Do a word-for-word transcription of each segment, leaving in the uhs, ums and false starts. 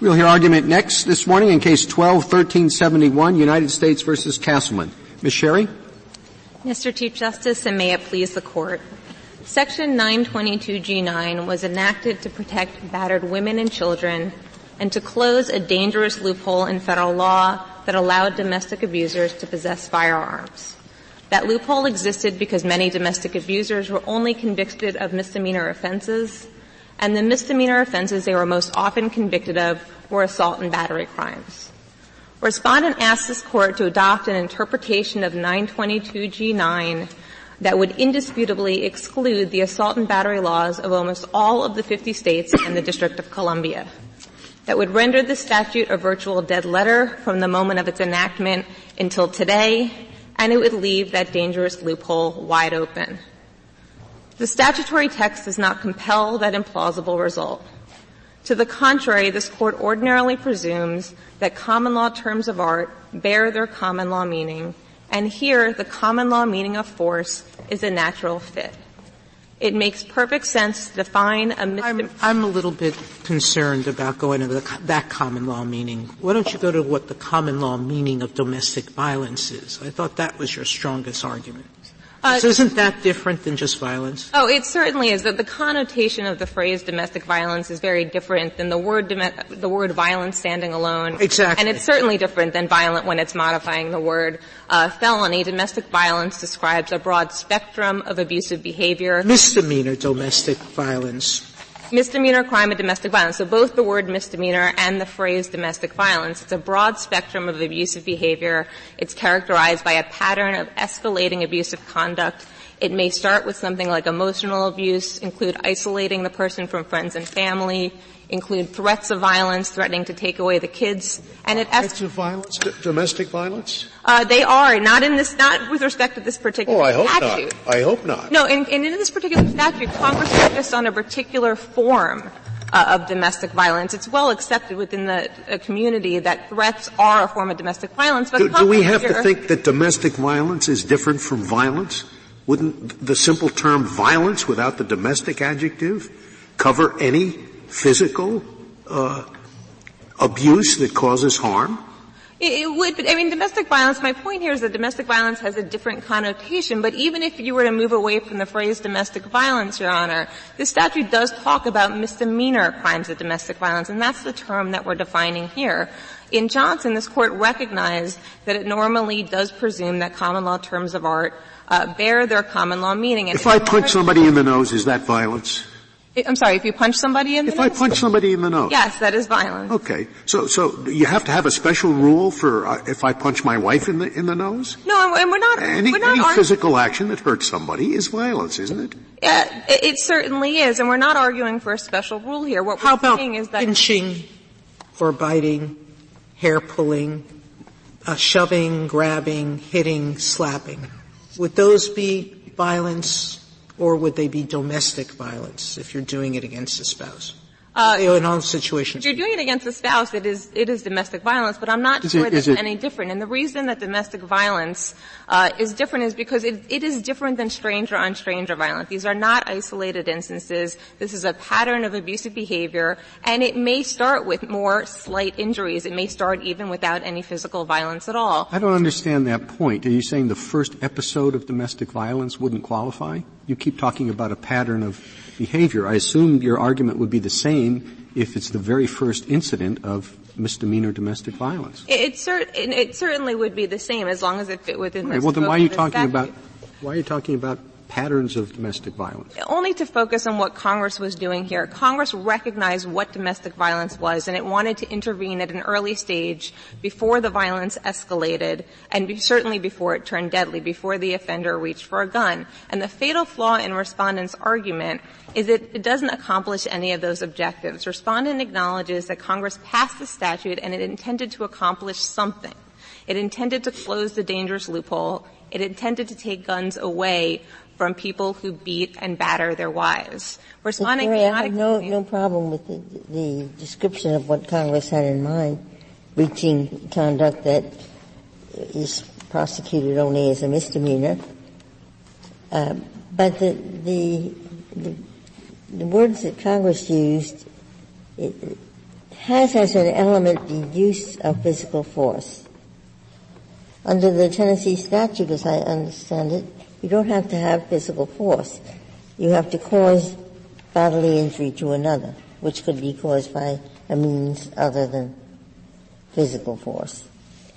We'll hear argument next this morning in Case twelve thirteen seventy-one, United States versus Castleman. Miz Sherry? Mister Chief Justice, and may it please the Court, Section nine twenty-two G nine was enacted to protect battered women and children and to close a dangerous loophole in federal law that allowed domestic abusers to possess firearms. That loophole existed because many domestic abusers were only convicted of misdemeanor offenses, and the misdemeanor offenses they were most often convicted of were assault and battery crimes. Respondent asked this Court to adopt an interpretation of nine twenty-two G nine that would indisputably exclude the assault and battery laws of almost all of the fifty states and the District of Columbia, that would render the statute a virtual dead letter from the moment of its enactment until today, and it would leave that dangerous loophole wide open. The statutory text does not compel that implausible result. To the contrary, this Court ordinarily presumes that common law terms of art bear their common law meaning, and here the common law meaning of force is a natural fit. It makes perfect sense to define a misdemeanor. I'm, I'm a little bit concerned about going into the, that common law meaning. Why don't you go to what the common law meaning of domestic violence is? I thought that was your strongest argument. Uh, so isn't that different than just violence? Oh, it certainly is. The, the connotation of the phrase domestic violence is very different than the word the word violence standing alone. Exactly. And it's certainly different than violent when it's modifying the word uh, felony. Domestic violence describes a broad spectrum of abusive behavior. Misdemeanor domestic violence. Misdemeanor crime and domestic violence. So both the word misdemeanor and the phrase domestic violence, it's a broad spectrum of abusive behavior. It's characterized by a pattern of escalating abusive conduct. It may start with something like emotional abuse, include isolating the person from friends and family, include threats of violence, threatening to take away the kids, and it escalates. Threats of violence? D- domestic violence? Uh, they are. Not in this, not with respect to this particular statute. Oh, I hope statute. not. I hope not. No, and in, in, in this particular statute, Congress focused on a particular form uh, of domestic violence. It's well accepted within the uh, community that threats are a form of domestic violence, but do, do we have here, to think that domestic violence is different from violence? Wouldn't the simple term violence without the domestic adjective cover any physical uh, abuse that causes harm? It, it would, but I mean, domestic violence, my point here is that domestic violence has a different connotation, but even if you were to move away from the phrase domestic violence, Your Honor, this statute does talk about misdemeanor crimes of domestic violence, and that's the term that we're defining here. In Johnson, this Court recognized that it normally does presume that common law terms of art Uh, bear their common law meaning. And if I punch somebody in the nose, is that violence? I'm sorry, if you punch somebody in the nose? If I punch somebody in the nose? Yes, that is violence. Okay. So, so you have to have a special rule for uh, if I punch my wife in the, in the nose? No, and we're not, any, we're not any physical action that hurts somebody is violence, isn't it? Yeah, it, it certainly is, and we're not arguing for a special rule here. What How we're saying is that pinching or biting, hair pulling, uh, shoving, grabbing, hitting, slapping? Would those be violence, or would they be domestic violence if you're doing it against a spouse? Uh, in all situations, if you're doing it against a spouse, it is it is domestic violence. But I'm not is sure it, that's any different. And the reason that domestic violence uh, is different is because it, it is different than stranger on stranger violence. These are not isolated instances. This is a pattern of abusive behavior, and it may start with more slight injuries. It may start even without any physical violence at all. I don't understand that point. Are you saying the first episode of domestic violence wouldn't qualify? You keep talking about a pattern of behavior. I assume your argument would be the same if it's the very first incident of misdemeanor domestic violence. It, it, cert- it certainly would be the same as long as it fit within right, the well, scope. Well, then why are you talking statute. about why are you talking about patterns of domestic violence? Only to focus on what Congress was doing here. Congress recognized what domestic violence was, and it wanted to intervene at an early stage before the violence escalated, and be, certainly before it turned deadly, before the offender reached for a gun. And the fatal flaw in Respondent's argument is that it doesn't accomplish any of those objectives. Respondent acknowledges that Congress passed the statute, and it intended to accomplish something. It intended to close the dangerous loophole. It intended to take guns away from people who beat and batter their wives. Responding Sorry, I have no, no problem with the, the description of what Congress had in mind, reaching conduct that is prosecuted only as a misdemeanor. Uh, but the, the, the, the words that Congress used it, has as an element the use of physical force. Under the Tennessee statute, as I understand it, you don't have to have physical force. You have to cause bodily injury to another, which could be caused by a means other than physical force.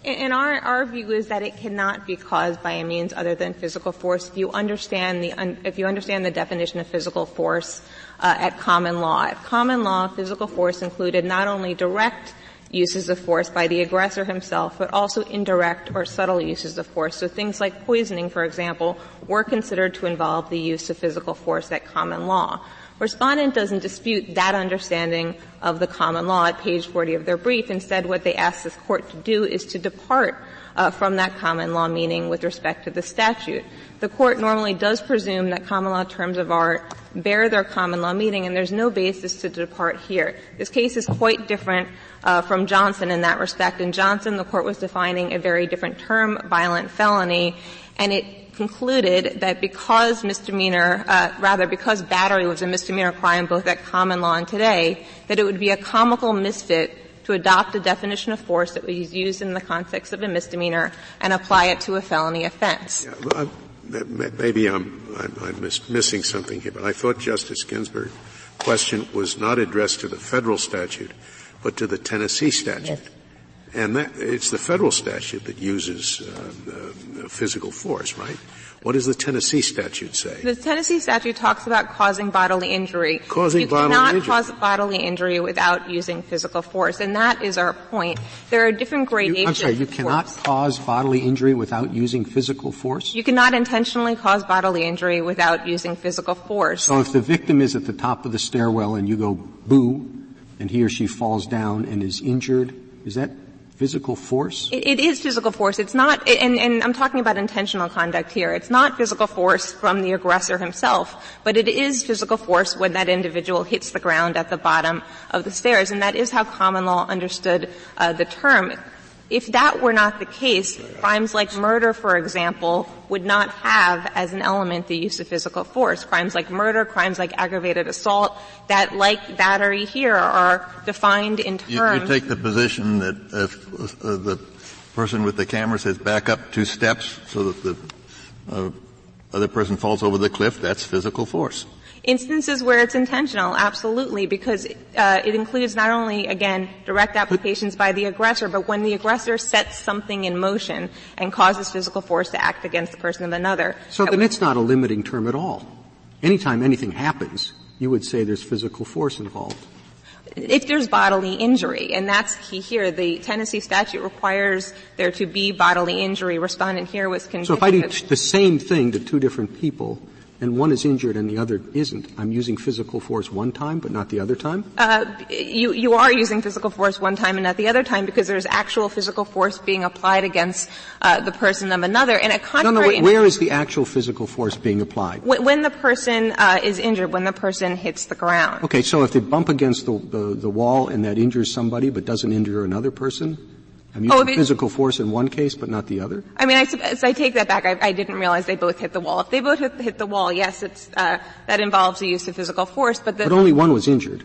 And our, our view is that it cannot be caused by a means other than physical force. If you understand the, if you understand the definition of physical force, uh, at common law, at common law, physical force included not only direct uses of force by the aggressor himself, but also indirect or subtle uses of force. So things like poisoning, for example, were considered to involve the use of physical force at common law. Respondent doesn't dispute that understanding of the common law at page forty of their brief. Instead, what they ask this court to do is to depart uh, from that common law meaning with respect to the statute. The court normally does presume that common law terms of art bear their common law meaning, and there's no basis to depart here. This case is quite different uh, from Johnson in that respect. In Johnson, the court was defining a very different term, violent felony, and it concluded that because misdemeanor, uh, rather because battery was a misdemeanor crime both at common law and today, that it would be a comical misfit to adopt a definition of force that was used in the context of a misdemeanor and apply it to a felony offense. Yeah, well, I'm, maybe I'm, I'm, I'm mis- missing something here, but I thought Justice Ginsburg's question was not addressed to the federal statute, but to the Tennessee statute. Yes. And that, it's the federal statute that uses uh, uh, physical force, right? What does the Tennessee statute say? The Tennessee statute talks about causing bodily injury. Causing bodily injury. You cannot cause bodily injury without using physical force, and that is our point. There are different gradations. You, I'm sorry, you cannot cause bodily injury without using physical force? You cannot intentionally cause bodily injury without using physical force. So if the victim is at the top of the stairwell and you go boo, and he or she falls down and is injured, is that physical force? It, it is physical force. It's not, and, and I'm talking about intentional conduct here. It's not physical force from the aggressor himself, but it is physical force when that individual hits the ground at the bottom of the stairs, and that is how common law understood uh, the term. If that were not the case, crimes like murder, for example, would not have as an element the use of physical force. Crimes like murder, crimes like aggravated assault, that like battery here are defined in terms. You, you take the position that if uh, the person with the camera says back up two steps so that the uh, other person falls over the cliff, that's physical force. Instances where it's intentional, absolutely, because uh, it includes not only, again, direct applications by the aggressor, but when the aggressor sets something in motion and causes physical force to act against the person of another. So then it's not a limiting term at all. Anytime anything happens, you would say there's physical force involved. If there's bodily injury, and that's key here, the Tennessee statute requires there to be bodily injury. Respondent here was convicted. So if I do the same thing to two different people, and one is injured and the other isn't, I'm using physical force one time but not the other time? Uh, you, you are using physical force one time and not the other time because there's actual physical force being applied against uh, the person of another. And a contrary... No, no, wait, where is the actual physical force being applied? When, when the person uh, is injured, when the person hits the ground. Okay, so if they bump against the, the, the wall and that injures somebody but doesn't injure another person? I'm using oh, it, physical force in one case, but not the other? I mean, I, so I take that back. I, I didn't realize they both hit the wall. If they both hit, hit the wall, yes, it's, uh, that involves the use of physical force, but the- But only one was injured.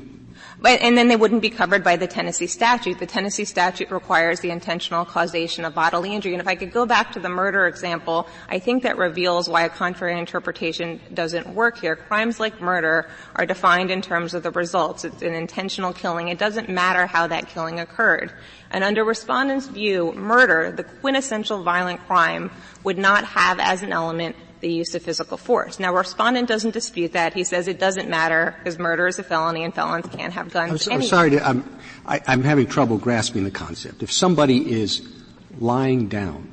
But, and then they wouldn't be covered by the Tennessee statute. The Tennessee statute requires the intentional causation of bodily injury. And if I could go back to the murder example, I think that reveals why a contrary interpretation doesn't work here. Crimes like murder are defined in terms of the results. It's an intentional killing. It doesn't matter how that killing occurred. And under respondents' view, murder, the quintessential violent crime, would not have as an element the use of physical force. Now, respondent doesn't dispute that. He says it doesn't matter because murder is a felony and felons can't have guns. I'm, so, I'm sorry. To, I'm, I, I'm having trouble grasping the concept. If somebody is lying down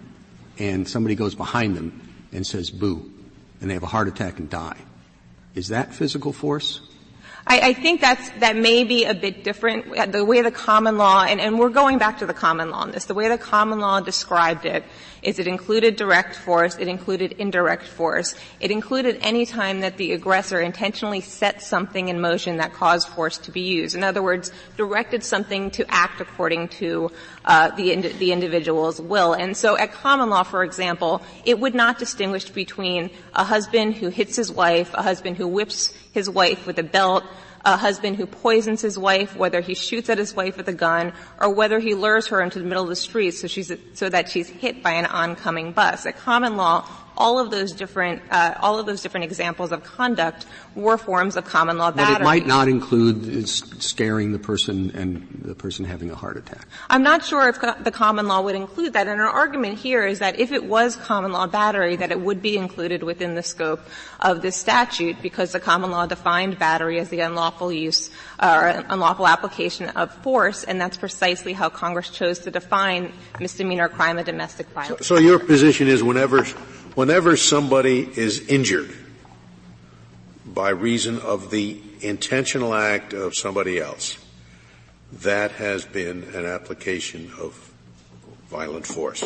and somebody goes behind them and says boo and they have a heart attack and die, is that physical force? I, I think that's, that may be a bit different. The way the common law, and, and we're going back to the common law on this, the way the common law described it is it included direct force, it included indirect force, it included any time that the aggressor intentionally set something in motion that caused force to be used. In other words, directed something to act according to uh, the, ind- the individual's will. And so at common law, for example, it would not distinguish between a husband who hits his wife, a husband who whips his wife with a belt, a husband who poisons his wife, whether he shoots at his wife with a gun, or whether he lures her into the middle of the street so she's, so that she's hit by an oncoming bus. At common law, all of those different, uh, all of those different examples of conduct were forms of common law battery. But it might not include scaring the person and the person having a heart attack. I'm not sure if the common law would include that. And our argument here is that if it was common law battery, that it would be included within the scope of this statute because the common law defined battery as the unlawful use uh, or unlawful application of force, and that's precisely how Congress chose to define misdemeanor crime of domestic violence. So, so your position is whenever Whenever somebody is injured by reason of the intentional act of somebody else, that has been an application of violent force.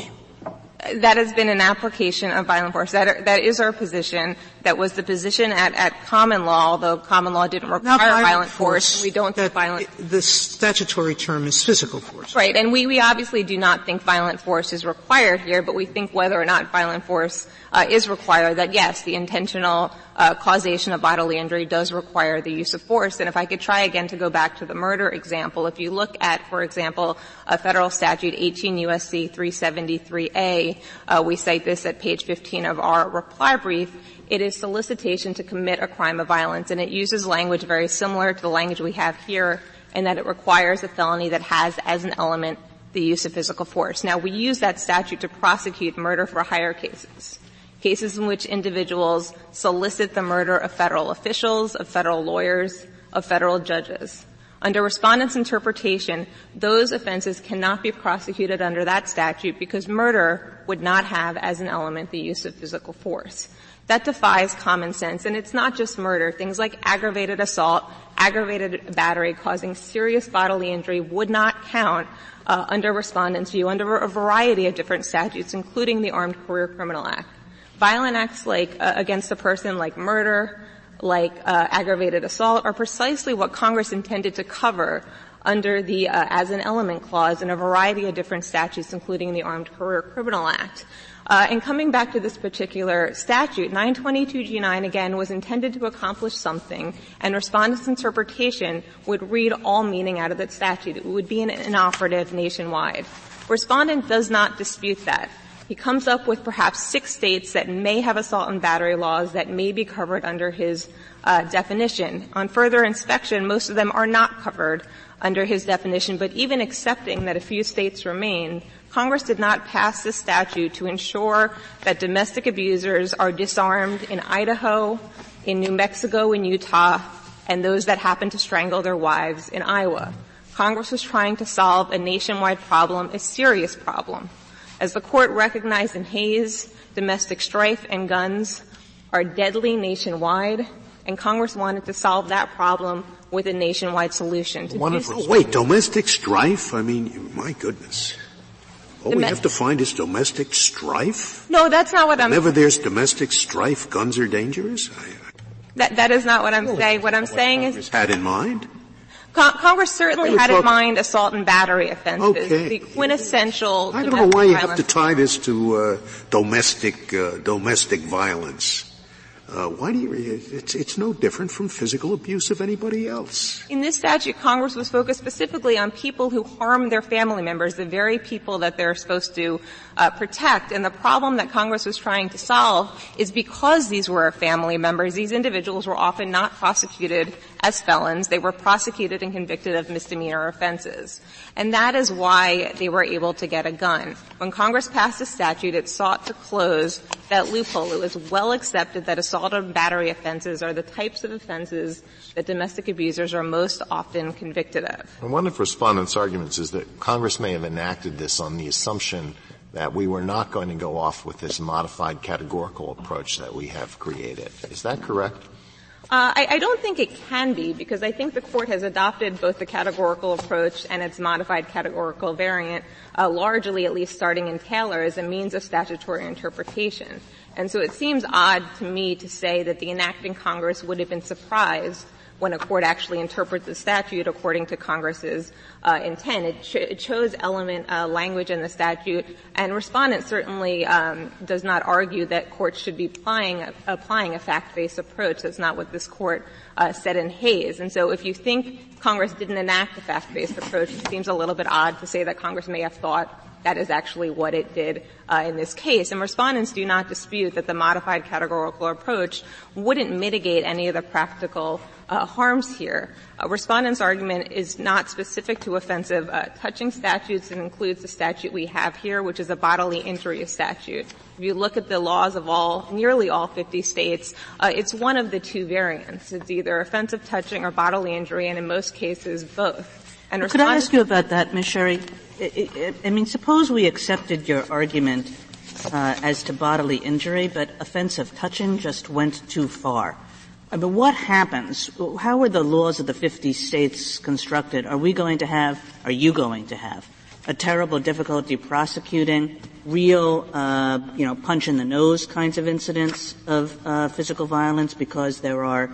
That has been an application of violent force. That, are, that is our position. That was the position at, at common law, although common law didn't require violent, violent force. force. We don't think violent. The statutory term is physical force. Right. And we, we obviously do not think violent force is required here, but we think whether or not violent force uh, is required, that yes, the intentional uh, causation of bodily injury does require the use of force. And if I could try again to go back to the murder example, if you look at, for example, a federal statute, eighteen U S C three seventy-three A, Uh, we cite this at page fifteen of our reply brief. It is solicitation to commit a crime of violence, and it uses language very similar to the language we have here in that it requires a felony that has as an element the use of physical force. Now, we use that statute to prosecute murder for hire cases, cases in which individuals solicit the murder of federal officials, of federal lawyers, of federal judges. Under respondents' interpretation, those offenses cannot be prosecuted under that statute because murder would not have as an element the use of physical force. That defies common sense, and it's not just murder. Things like aggravated assault, aggravated battery causing serious bodily injury would not count uh, under respondents' view under a variety of different statutes, including the Armed Career Criminal Act. Violent acts like uh, against a person like murder, like uh aggravated assault, are precisely what Congress intended to cover under the uh, as an element clause in a variety of different statutes, including the Armed Career Criminal Act. Uh, and coming back to this particular statute, nine twenty-two G nine, again, was intended to accomplish something, and respondents' interpretation would read all meaning out of that statute. It would be an inoperative nationwide. Respondent does not dispute that. He comes up with perhaps six states that may have assault and battery laws that may be covered under his uh, definition. On further inspection, most of them are not covered under his definition, but even accepting that a few states remain, Congress did not pass this statute to ensure that domestic abusers are disarmed in Idaho, in New Mexico, in Utah, and those that happen to strangle their wives in Iowa. Congress was trying to solve a nationwide problem, a serious problem. As the Court recognized in Hayes, domestic strife and guns are deadly nationwide, and Congress wanted to solve that problem with a nationwide solution. To Wonderful. So. Wait, domestic strife? I mean, my goodness. All Dome- we have to find is domestic strife? No, that's not what I'm Whenever there's domestic strife, guns are dangerous? I, I... That, that is not what I'm well, saying. What I'm what saying Congress is... had in mind? Con- Congress certainly had in mind assault and battery offenses, okay. The quintessential. I don't know why you violence. Have to tie this to uh, domestic uh, domestic violence. Uh, why do you? It's it's no different from physical abuse of anybody else. In this statute, Congress was focused specifically on people who harm their family members, the very people that they're supposed to uh, protect. And the problem that Congress was trying to solve is because these were family members, these individuals were often not prosecuted as felons. They were prosecuted and convicted of misdemeanor offenses. And that is why they were able to get a gun. When Congress passed the statute, it sought to close that loophole. It was well accepted that assault and battery offenses are the types of offenses that domestic abusers are most often convicted of. And one of respondents' arguments is that Congress may have enacted this on the assumption that we were not going to go off with this modified categorical approach that we have created. Is that correct? Uh, I, I don't think it can be, because I think the Court has adopted both the categorical approach and its modified categorical variant, uh, largely at least starting in Taylor, as a means of statutory interpretation. And so it seems odd to me to say that the enacting Congress would have been surprised when a court actually interprets the statute according to Congress's uh, intent. It, ch- it chose element uh, language in the statute, and respondent certainly um, does not argue that courts should be applying applying a fact-based approach. That's not what this court uh, said in Hayes. And so, if you think Congress didn't enact a fact-based approach, it seems a little bit odd to say that Congress may have thought that is actually what it did uh, in this case. And respondents do not dispute that the modified categorical approach wouldn't mitigate any of the practical uh, harms here. Uh, respondents' argument is not specific to offensive uh, touching statutes. It includes the statute we have here, which is a bodily injury statute. If you look at the laws of all, nearly all fifty states, uh, it's one of the two variants. It's either offensive touching or bodily injury, and in most cases, both. And well, could I ask you about that, Miz Sherry? I, I, I mean, suppose we accepted your argument uh, as to bodily injury, but offensive touching just went too far. I mean, what happens? How are the laws of the fifty states constructed? Are we going to have, are you going to have, a terrible difficulty prosecuting real, uh, you know, punch-in-the-nose kinds of incidents of uh, physical violence because there are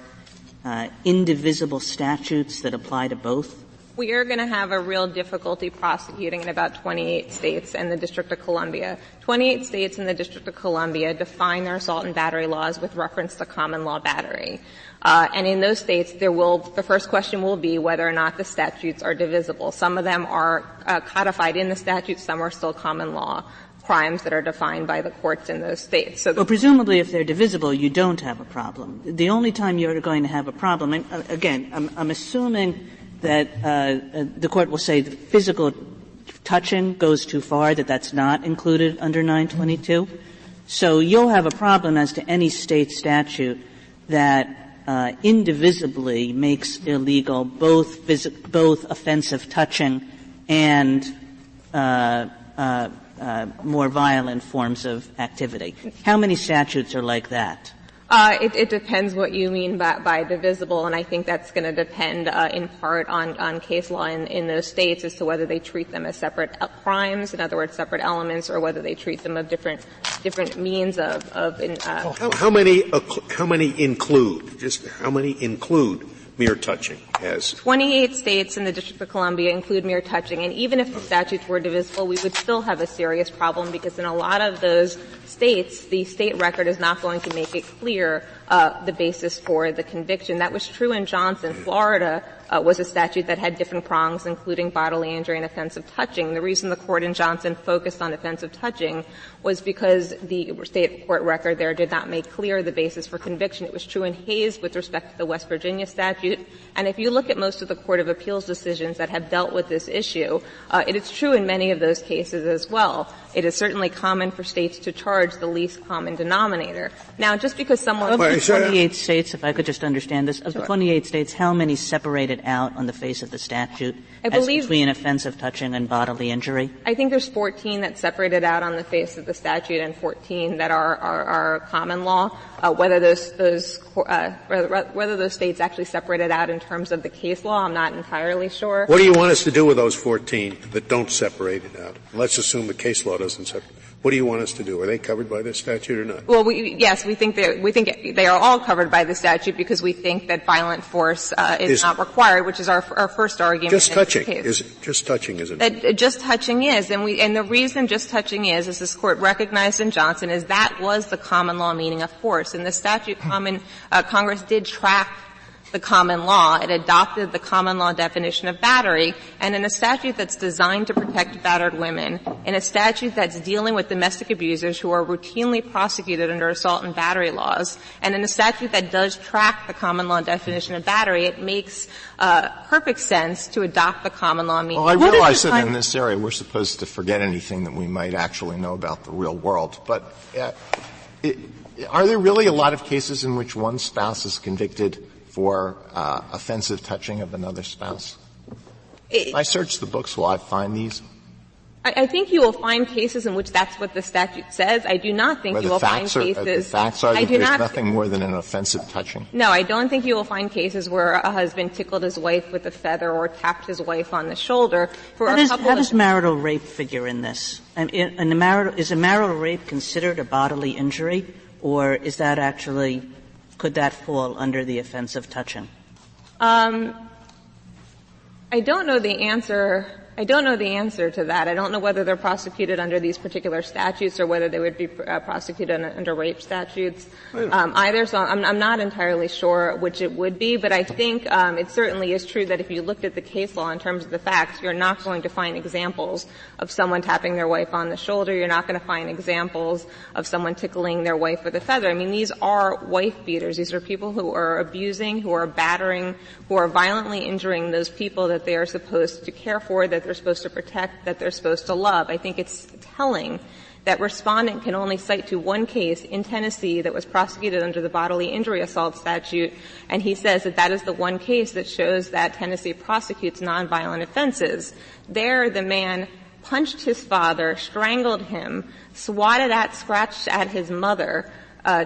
uh, indivisible statutes that apply to both? We are going to have a real difficulty prosecuting in about twenty-eight states and the District of Columbia. twenty-eight states and the District of Columbia define their assault and battery laws with reference to common law battery. Uh, and in those states, there will, the first question will be whether or not the statutes are divisible. Some of them are uh, codified in the statutes, some are still common law crimes that are defined by the courts in those states. So well, presumably if they're divisible, you don't have a problem. The only time you're going to have a problem, and uh, again, I'm, I'm assuming that uh, the court will say the physical touching goes too far, that that's not included under nine twenty-two. So you'll have a problem as to any state statute that uh, indivisibly makes illegal both phys- both offensive touching and uh, uh, uh, more violent forms of activity. How many statutes are like that? Uh, it, it depends what you mean by, by divisible, and I think that's going to depend uh, in part on, on case law in, in those states as to whether they treat them as separate crimes, in other words, separate elements, or whether they treat them of different different means of of. In, uh, how, how many how many include just how many include mere touching as? twenty-eight states in the District of Columbia include mere touching, and even if the statutes were divisible, we would still have a serious problem because in a lot of those states, the state record is not going to make it clear uh, the basis for the conviction. That was true in Johnson. Florida uh, was a statute that had different prongs, including bodily injury and offensive touching. The reason the court in Johnson focused on offensive touching was because the state court record there did not make clear the basis for conviction. It was true in Hayes with respect to the West Virginia statute. And if you look at most of the Court of Appeals decisions that have dealt with this issue, uh, it is true in many of those cases as well. It is certainly common for states to charge the least common denominator. Now, just because someone... Of the twenty-eight states, if I could just understand this, of sure. the twenty-eight states, how many separated out on the face of the statute I as believe, between offensive touching and bodily injury? I think there's fourteen that separated out on the face of the statute and fourteen that are, are, are common law. Uh, whether those, those, uh, whether those states actually separated out in terms of the case law, I'm not entirely sure. What do you want us to do with those fourteen that don't separate it out? Let's assume the case law doesn't separate. What do you want us to do? Are they covered by this statute or not? Well, we, yes, we think that we think they are all covered by the statute because we think that violent force uh, is, is not required, which is our our first argument. Just touching is just touching isn't it? Just touching is, and we and the reason just touching is, as this court recognized in Johnson, is that was the common law meaning of force. And the statute, common uh, Congress did track the common law. It adopted the common law definition of battery, and in a statute that's designed to protect battered women, in a statute that's dealing with domestic abusers who are routinely prosecuted under assault and battery laws, and in a statute that does track the common law definition of battery, it makes uh, perfect sense to adopt the common law meaning. Well, I realize that in this area we're supposed to forget anything that we might actually know about the real world, but uh, it, are there really a lot of cases in which one spouse is convicted for uh, offensive touching of another spouse? It, I search the books while I find these. I, I think you will find cases in which that's what the statute says. I do not think you will find are, cases. The facts are that there's not, nothing more than an offensive touching. No, I don't think you will find cases where a husband tickled his wife with a feather or tapped his wife on the shoulder. For how, a does, couple how does marital rape figure in this? And, and the marital, is a marital rape considered a bodily injury, or is that actually? Could that fall under the offensive touching? Um, I don't know the answer. I don't know the answer to that. I don't know whether they're prosecuted under these particular statutes or whether they would be uh, prosecuted under rape statutes um, either. So I'm, I'm not entirely sure which it would be, but I think um, it certainly is true that if you looked at the case law in terms of the facts, you're not going to find examples of someone tapping their wife on the shoulder. You're not going to find examples of someone tickling their wife with a feather. I mean, these are wife beaters. These are people who are abusing, who are battering, who are violently injuring those people that they are supposed to care for, that they're supposed to protect, that they're supposed to love. I think it's telling that respondent can only cite to one case in Tennessee that was prosecuted under the bodily injury assault statute, and he says that that is the one case that shows that Tennessee prosecutes nonviolent offenses. There, the man punched his father, strangled him, swatted at, scratched at his mother, uh,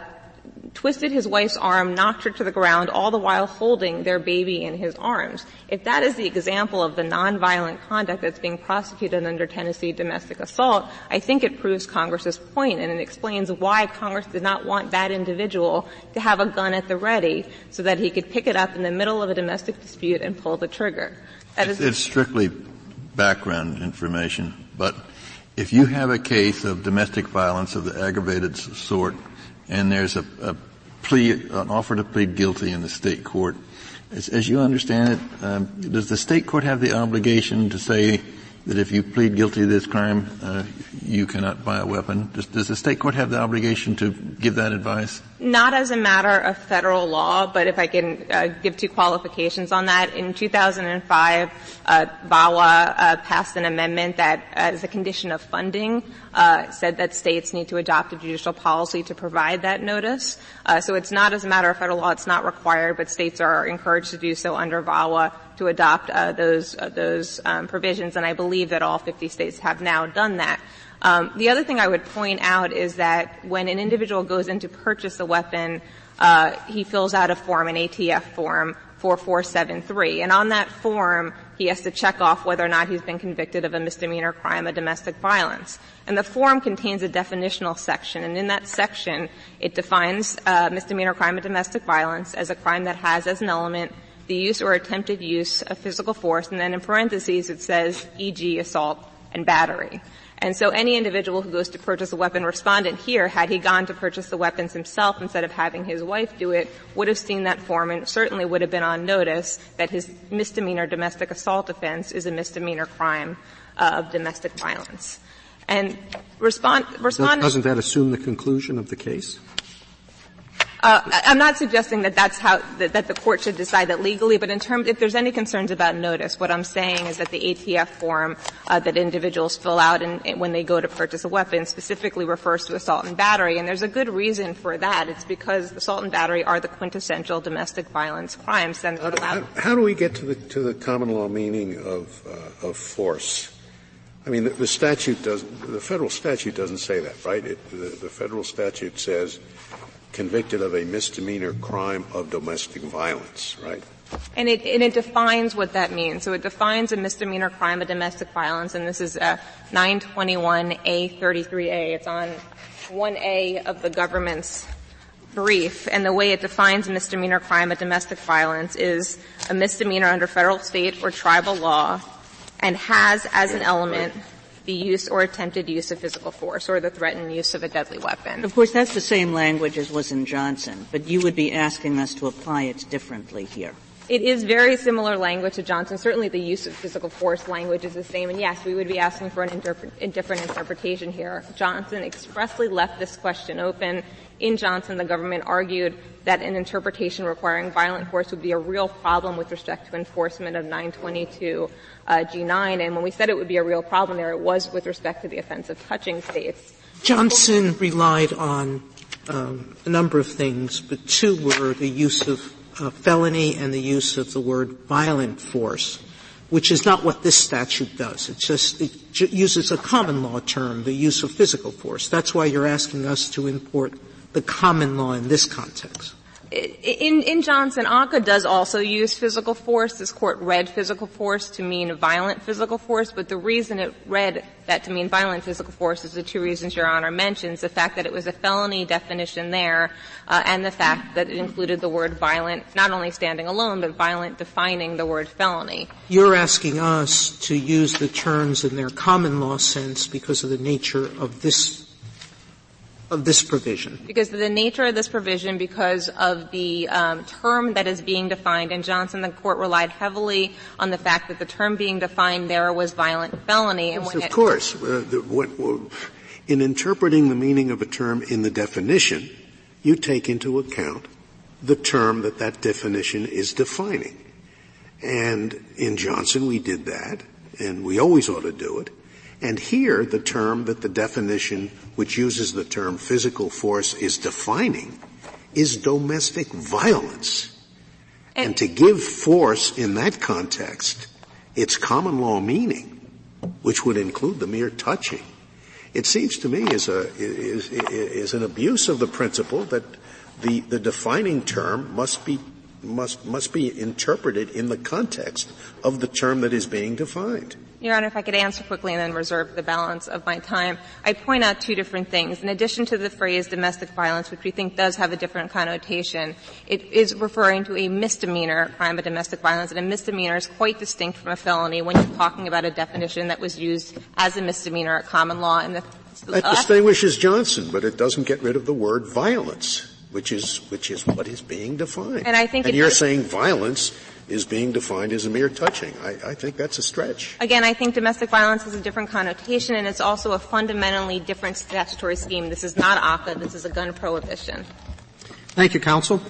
twisted his wife's arm, knocked her to the ground, all the while holding their baby in his arms. If that is the example of the nonviolent conduct that's being prosecuted under Tennessee domestic assault, I think it proves Congress's point, and it explains why Congress did not want that individual to have a gun at the ready so that he could pick it up in the middle of a domestic dispute and pull the trigger. That is it's strictly background information, but if you have a case of domestic violence of the aggravated sort, and there's a, a plea, an offer to plead guilty in the state court. As, as you understand it, um, does the state court have the obligation to say that if you plead guilty to this crime, uh, you cannot buy a weapon? Does, does the state court have the obligation to give that advice? Not as a matter of federal law, but if I can uh, give two qualifications on that. In two thousand five, uh, VAWA uh, passed an amendment that, as a condition of funding, uh, said that states need to adopt a judicial policy to provide that notice. Uh, so it's not as a matter of federal law. It's not required, but states are encouraged to do so under VAWA to adopt uh, those uh, those um, provisions, and I believe that all fifty states have now done that. Um, the other thing I would point out is that when an individual goes in to purchase a weapon, uh, he fills out a form, an A T F form four four seven three, and on that form he has to check off whether or not he's been convicted of a misdemeanor crime of domestic violence. And the form contains a definitional section, and in that section it defines uh, misdemeanor crime of domestic violence as a crime that has as an element the use or attempted use of physical force, and then in parentheses it says, for example, assault and battery. And so any individual who goes to purchase a weapon, respondent here, had he gone to purchase the weapons himself instead of having his wife do it, would have seen that form and certainly would have been on notice that his misdemeanor domestic assault offense is a misdemeanor crime of domestic violence. And respond, respondent... Doesn't that assume the conclusion of the case? Uh, I'm not suggesting that that's how, that, that the court should decide that legally, but in terms, if there's any concerns about notice, what I'm saying is that the A T F form, uh, that individuals fill out and, and when they go to purchase a weapon specifically refers to assault and battery, and there's a good reason for that. It's because assault and battery are the quintessential domestic violence crimes. And how, do, how, how do we get to the, to the common law meaning of, uh, of force? I mean, the, the statute doesn't, the federal statute doesn't say that, right? It, the, the federal statute says, convicted of a misdemeanor crime of domestic violence, right? And it, and it defines what that means. So it defines a misdemeanor crime of domestic violence, and this is uh, nine twenty-one A thirty-three A. It's on one A of the government's brief, and the way it defines misdemeanor crime of domestic violence is a misdemeanor under federal, state, or tribal law, and has as an element the use or attempted use of physical force or the threatened use of a deadly weapon. Of course, that's the same language as was in Johnson, but you would be asking us to apply it differently here. It is very similar language to Johnson. Certainly the use of physical force language is the same, and yes, we would be asking for an interpre- a different interpretation here. Johnson expressly left this question open. In Johnson, the government argued that an interpretation requiring violent force would be a real problem with respect to enforcement of nine twenty-two uh, G nine, and when we said it would be a real problem there, it was with respect to the offense of touching states. Johnson relied on um, a number of things, but two were the use of uh, felony and the use of the word violent force, which is not what this statute does. It just it j- uses a common law term, the use of physical force. That's why you're asking us to import the common law in this context. In, in Johnson, A C C A does also use physical force. This court read physical force to mean violent physical force, but the reason it read that to mean violent physical force is the two reasons Your Honor mentions, the fact that it was a felony definition there, uh, and the fact that it included the word violent, not only standing alone, but violent defining the word felony. You're asking us to use the terms in their common law sense because of the nature of this of this provision. Because of the nature of this provision, because of the um, term that is being defined. In Johnson, the court relied heavily on the fact that the term being defined there was violent felony. And yes, when of it, course. Uh, the, what, what, in interpreting the meaning of a term in the definition, you take into account the term that that definition is defining. And in Johnson, we did that, and we always ought to do it. And here, the term that the definition, which uses the term physical force, is defining is domestic violence. And, and to give force in that context its common law meaning, which would include the mere touching, it seems to me is a, is, is an abuse of the principle that the, the defining term must be must must be interpreted in the context of the term that is being defined. Your Honor, if I could answer quickly and then reserve the balance of my time. I point out two different things. In addition to the phrase domestic violence, which we think does have a different connotation, it is referring to a misdemeanor crime of domestic violence, and a misdemeanor is quite distinct from a felony when you're talking about a definition that was used as a misdemeanor at common law. In the that uh, distinguishes Johnson, but it doesn't get rid of the word violence, which is, which is what is being defined. And I think and you're is- saying violence is being defined as a mere touching. I, I think that's a stretch. Again, I think domestic violence has a different connotation, and it's also a fundamentally different statutory scheme. This is not A C C A. This is a gun prohibition. Thank you, counsel.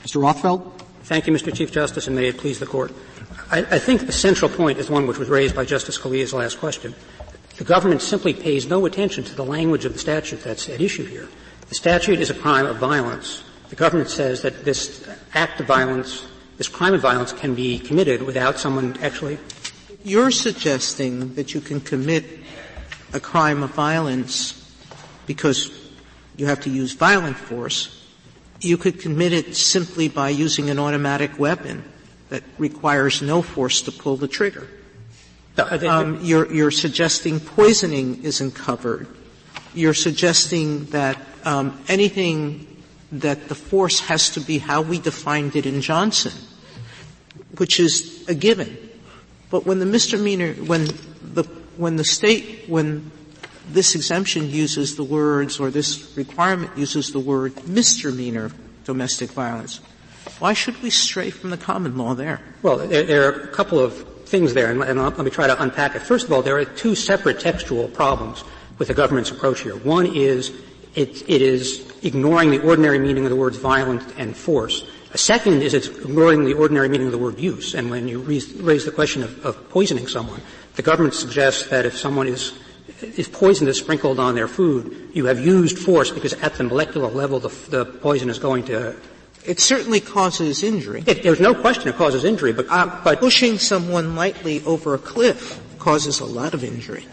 Mister Rothfeld. Thank you, Mister Chief Justice, and may it please the Court. I, I think the central point is one which was raised by Justice Scalia's last question. The government simply pays no attention to the language of the statute that's at issue here. The statute is a crime of violence. The government says that this act of violence, this crime of violence, can be committed without someone actually. You're suggesting that you can commit a crime of violence because you have to use violent force. You could commit it simply by using an automatic weapon that requires no force to pull the trigger. Um, you're, you're suggesting poisoning isn't covered. You're suggesting that um, anything that the force has to be how we defined it in Johnson, which is a given. But when the misdemeanor, when the when the state, when this exemption uses the words or this requirement uses the word misdemeanor domestic violence, why should we stray from the common law there? Well, there, there are a couple of things there, and, and let me try to unpack it. First of all, there are two separate textual problems with the government's approach here. One is it, it is ignoring the ordinary meaning of the words violent and force. A second is it's ignoring the ordinary meaning of the word use. And when you re- raise the question of, of poisoning someone, the government suggests that if someone is, if poison is sprinkled on their food, you have used force because at the molecular level the, the poison is going to. It certainly causes injury. It, there's no question it causes injury, but, uh, but pushing someone lightly over a cliff causes a lot of injury.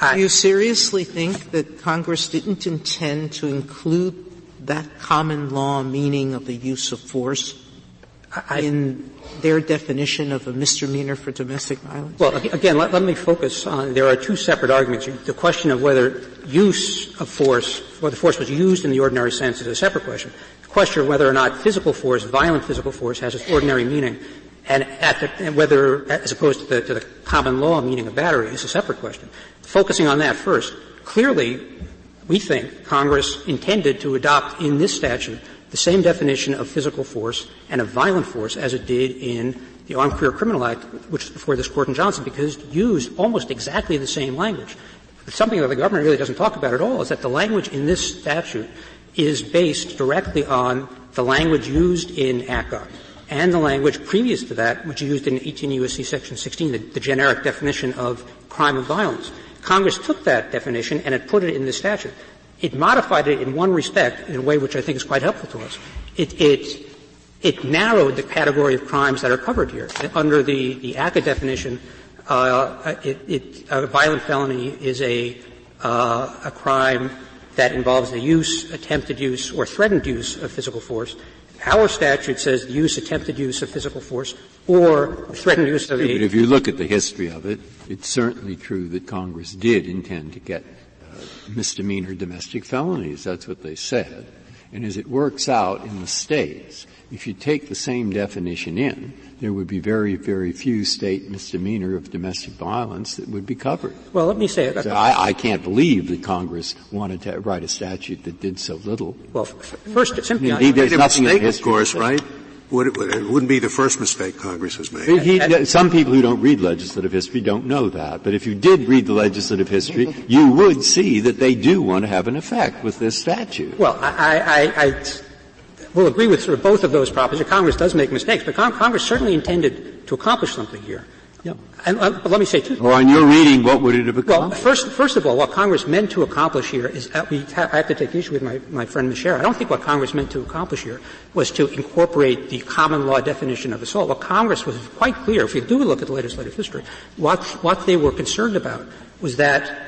I, Do you seriously think that Congress didn't intend to include that common law meaning of the use of force I, in their definition of a misdemeanor for domestic violence? Well, again, let, let me focus on, there are two separate arguments. The question of whether use of force, whether force was used in the ordinary sense is a separate question. The question of whether or not physical force, violent physical force, has its ordinary meaning. And, at the, and whether, as opposed to the, to the common law meaning of battery, is a separate question. Focusing on that first, clearly, we think Congress intended to adopt in this statute the same definition of physical force and of violent force as it did in the Armed Career Criminal Act, which was before this Court in Johnson, because it used almost exactly the same language. Something that the government really doesn't talk about at all is that the language in this statute is based directly on the language used in A C C A. And the language previous to that, which is used in eighteen U S C Section sixteen, the, the generic definition of crime of violence. Congress took that definition and it put it in the statute. It modified it in one respect in a way which I think is quite helpful to us. It, it, it narrowed the category of crimes that are covered here. Under the, the A C C A definition, uh, it, it, a violent felony is a, uh, a crime that involves the use, attempted use, or threatened use of physical force. Our statute says the use, attempted use of physical force, or threatened use of a... But if you look at the history of it, it's certainly true that Congress did intend to get uh, misdemeanor domestic felonies. That's what they said. And as it works out in the states, if you take the same definition in, there would be very, very few state misdemeanor of domestic violence that would be covered. Well, let me say it. So I, I can't believe that Congress wanted to write a statute that did so little. Well, f- first, simply, I mean, there's nothing in history, of course, right? Would it, it wouldn't be the first mistake Congress has made. He, he, some people who don't read legislative history don't know that. But if you did read the legislative history, you would see that they do want to have an effect with this statute. Well, I, I, I will agree with sort of both of those propositions. Congress does make mistakes, but Con- Congress certainly intended to accomplish something here. Yeah. And, uh, but let me say two things. Or on your reading, what would it have accomplished? Well, first, first of all, what Congress meant to accomplish here is that we ha- I have to take issue with my, my friend Michera. I don't think what Congress meant to accomplish here was to incorporate the common law definition of assault. What Congress was quite clear, if you do look at the legislative history, what, what they were concerned about was that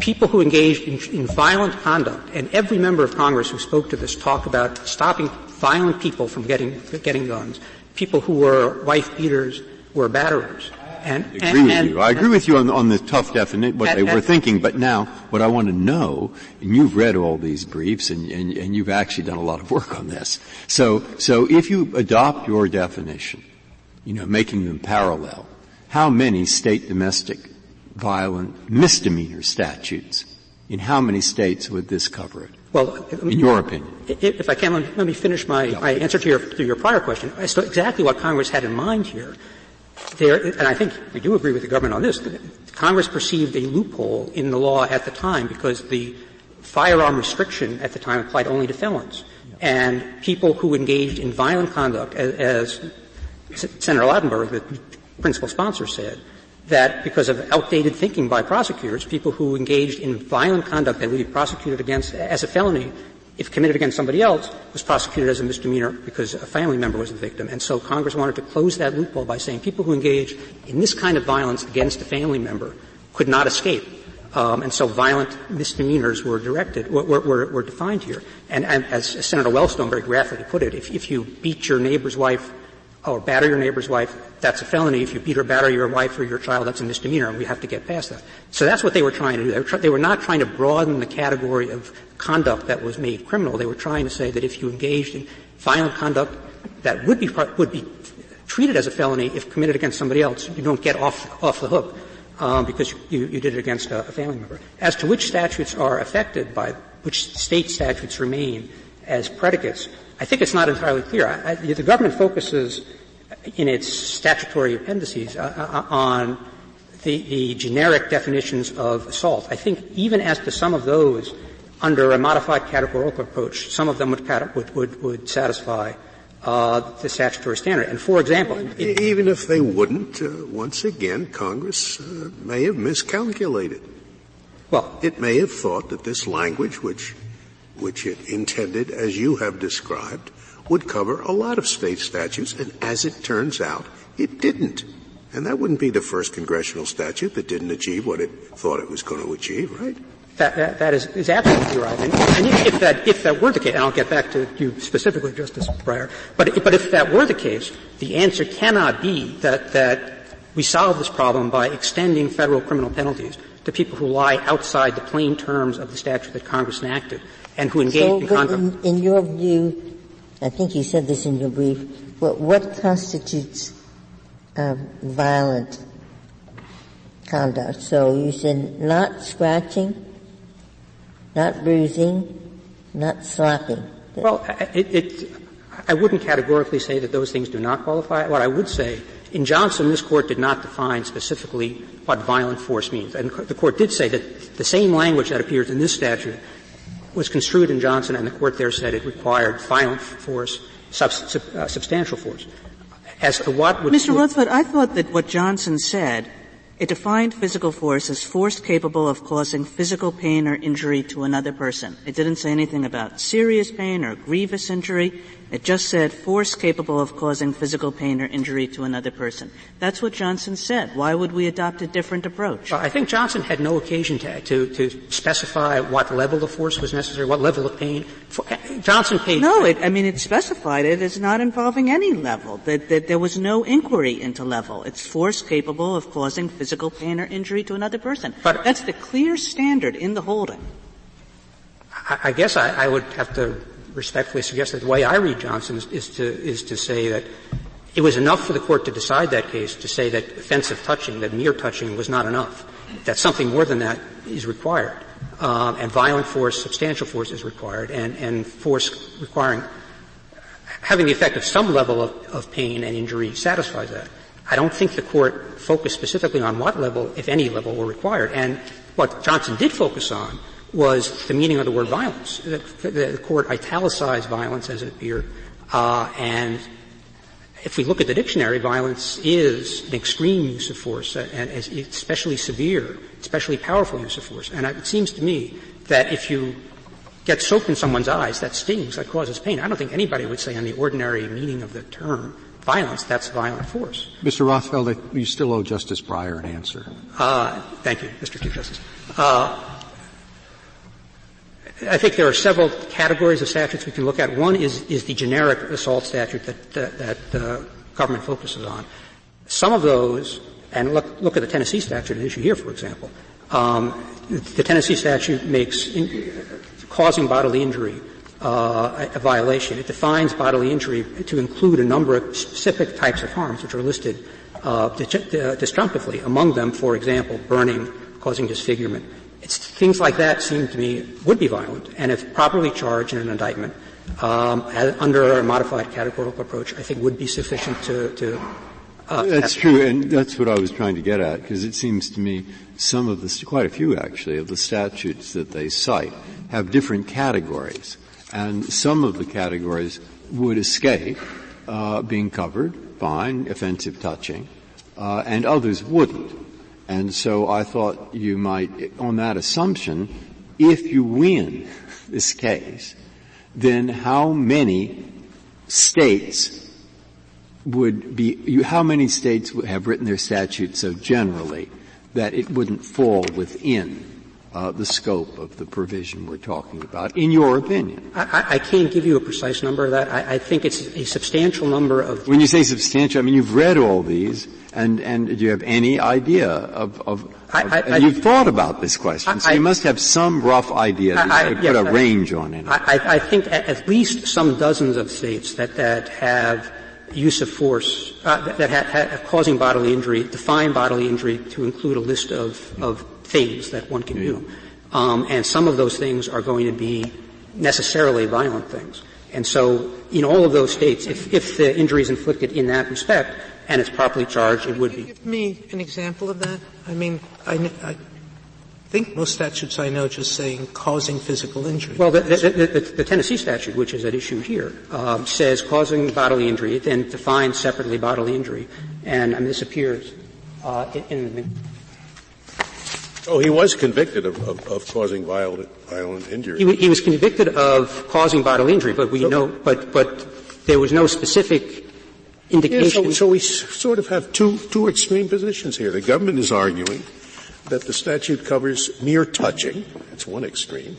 people who engaged in, in violent conduct, and every member of Congress who spoke to this talked about stopping violent people from getting, getting guns, people who were wife beaters, were batterers. And, I agree and, with and, you. I agree with you on, on the tough definition, what and, they were and, thinking. But now, what I want to know, and you've read all these briefs, and, and, and you've actually done a lot of work on this. So, so if you adopt your definition, you know, making them parallel, how many state domestic violent misdemeanor statutes in how many states would this cover it? Well, in your opinion, if I can, let me finish my, no. my answer to your to your prior question. As to exactly what Congress had in mind here. There, and I think we do agree with the government on this, Congress perceived a loophole in the law at the time because the firearm restriction at the time applied only to felons. And people who engaged in violent conduct, as, as Senator Lautenberg, the principal sponsor, said, that because of outdated thinking by prosecutors, people who engaged in violent conduct that would be prosecuted against as a felony, if committed against somebody else, was prosecuted as a misdemeanor because a family member was the victim. And so Congress wanted to close that loophole by saying people who engage in this kind of violence against a family member could not escape. Um, and so violent misdemeanors were directed, were, were, were defined here. And, and as Senator Wellstone very graphically put it, if, if you beat your neighbor's wife or batter your neighbor's wife, that's a felony. If you beat or batter your wife or your child, that's a misdemeanor, and we have to get past that. So that's what they were trying to do. They were, tr- they were not trying to broaden the category of conduct that was made criminal. They were trying to say that if you engaged in violent conduct that would be would be treated as a felony if committed against somebody else, you don't get off off the hook um, because you, you did it against a, a family member. As to which statutes are affected by which state statutes remain as predicates, I think it's not entirely clear. I, I, the government focuses in its statutory appendices uh, uh, on the, the generic definitions of assault. I think even as to some of those, under a modified categorical approach, some of them would would would, would satisfy uh, the statutory standard. And for example, well, it, even if they wouldn't, uh, once again, Congress uh, may have miscalculated. Well, it may have thought that this language, which which it intended, as you have described, would cover a lot of state statutes, and as it turns out, it didn't. And that wouldn't be the first congressional statute that didn't achieve what it thought it was going to achieve, right? That, that, that is, is absolutely right. And, and if that, if that were the case, and I'll get back to you specifically, Justice Breyer, but, but if that were the case, the answer cannot be that, that we solve this problem by extending federal criminal penalties to people who lie outside the plain terms of the statute that Congress enacted and who engage so, in conduct. In, in your view, I think you said this in your brief, what, what constitutes uh, violent conduct? So you said not scratching, not bruising, not slapping. Well, it, it, I wouldn't categorically say that those things do not qualify. What I would say, in Johnson, this Court did not define specifically what violent force means. And the Court did say that the same language that appears in this statute was construed in Johnson, and the Court there said it required violent force, sub, sub, uh, substantial force. As to what would... Mister Rothfeld, I thought that what Johnson said, it defined physical force as force capable of causing physical pain or injury to another person. It didn't say anything about serious pain or grievous injury. It just said force capable of causing physical pain or injury to another person. That's what Johnson said. Why would we adopt a different approach? Uh, I think Johnson had no occasion to, to to specify what level of force was necessary, what level of pain. For, Johnson paid. No, it, I mean it specified it as not involving any level. That, that there was no inquiry into level. It's force capable of causing physical pain or injury to another person. But that's the clear standard in the holding. I, I guess I, I would have to respectfully suggest that the way I read Johnson is, is to is to say that it was enough for the court to decide that case, to say that offensive touching, that mere touching, was not enough, that something more than that is required, um, and violent force, substantial force is required, and, and force requiring having the effect of some level of, of pain and injury satisfies that. I don't think the court focused specifically on what level, if any level, were required, and what Johnson did focus on was the meaning of the word violence. The, the court italicized violence as it appeared, uh, and if we look at the dictionary, violence is an extreme use of force, and especially severe, especially powerful use of force. And it seems to me that if you get soap in someone's eyes, that stings, that causes pain. I don't think anybody would say in the ordinary meaning of the term violence, that's violent force. Mister Rothfeld, you still owe Justice Breyer an answer. Uh, thank you, Mister Chief Justice. Uh, I think there are several categories of statutes we can look at. One is, is the generic assault statute that, that, that the government focuses on. Some of those, and look, look at the Tennessee statute at issue here, for example. Um, the Tennessee statute makes in, causing bodily injury uh, a, a violation. It defines bodily injury to include a number of specific types of harms, which are listed uh, disjunctively. Among them, for example, burning, causing disfigurement. It's, things like that seem to me would be violent, and if properly charged in an indictment, um, under a modified categorical approach, I think would be sufficient to. to uh, that's true, and that's what I was trying to get at, because it seems to me some of the, quite a few actually, of the statutes that they cite have different categories, and some of the categories would escape uh, being covered, fine, offensive touching, uh, and others wouldn't. And so I thought you might, on that assumption, if you win this case, then how many states would be, how many states have written their statutes so generally that it wouldn't fall within uh, the scope of the provision we're talking about, in your opinion? I, I can't give you a precise number of that. I, I think it's a substantial number of. When you say substantial, I mean, you've read all these. And, and do you have any idea of, of, of I, I, and you've I, thought about this question, so I, you must have some rough idea that I, I, you could yes, put a I, range on it. I, I think at least some dozens of states that, that have use of force, uh, that have, have causing bodily injury, define bodily injury to include a list of, of things that one can yeah. do. Um, and some of those things are going to be necessarily violent things. And so in all of those states, if, if the injury is inflicted in that respect, and it's properly charged, it would be. Can you give me an example of that? I mean, I, I think most statutes I know just saying causing physical injury. Well, the, the, the, the Tennessee statute, which is at issue here, um, says causing bodily injury. It then defines separately bodily injury, and I mean, this appears uh, in the. Oh, he was convicted of, of, of causing violent, violent injury. He, he was convicted of causing bodily injury, but we so, know, but but there was no specific. Yeah, so, so we sort of have two, two extreme positions here. The government is arguing that the statute covers mere touching. That's one extreme.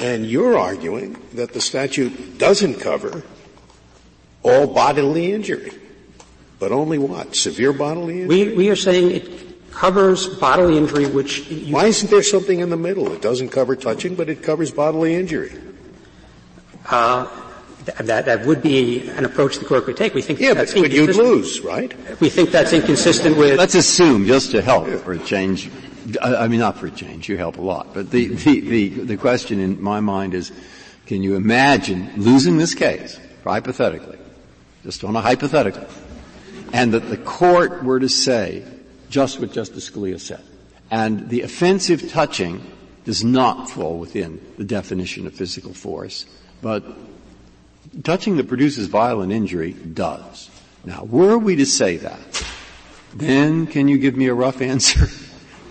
And you're arguing that the statute doesn't cover all bodily injury. But only what? Severe bodily injury? We, we are saying it covers bodily injury, which... You Why isn't there something in the middle? It doesn't cover touching, but it covers bodily injury. Uh... That, that would be an approach the court could take. We think yeah, that's but could you lose, right? We think that's inconsistent with. Let's assume, just to help yeah. for a change. I mean, not for a change. You help a lot, but the, the the the question in my mind is: can you imagine losing this case, hypothetically, just on a hypothetical, and that the court were to say just what Justice Scalia said, and the offensive touching does not fall within the definition of physical force, but touching that produces violent injury does. Now, were we to say that, then can you give me a rough answer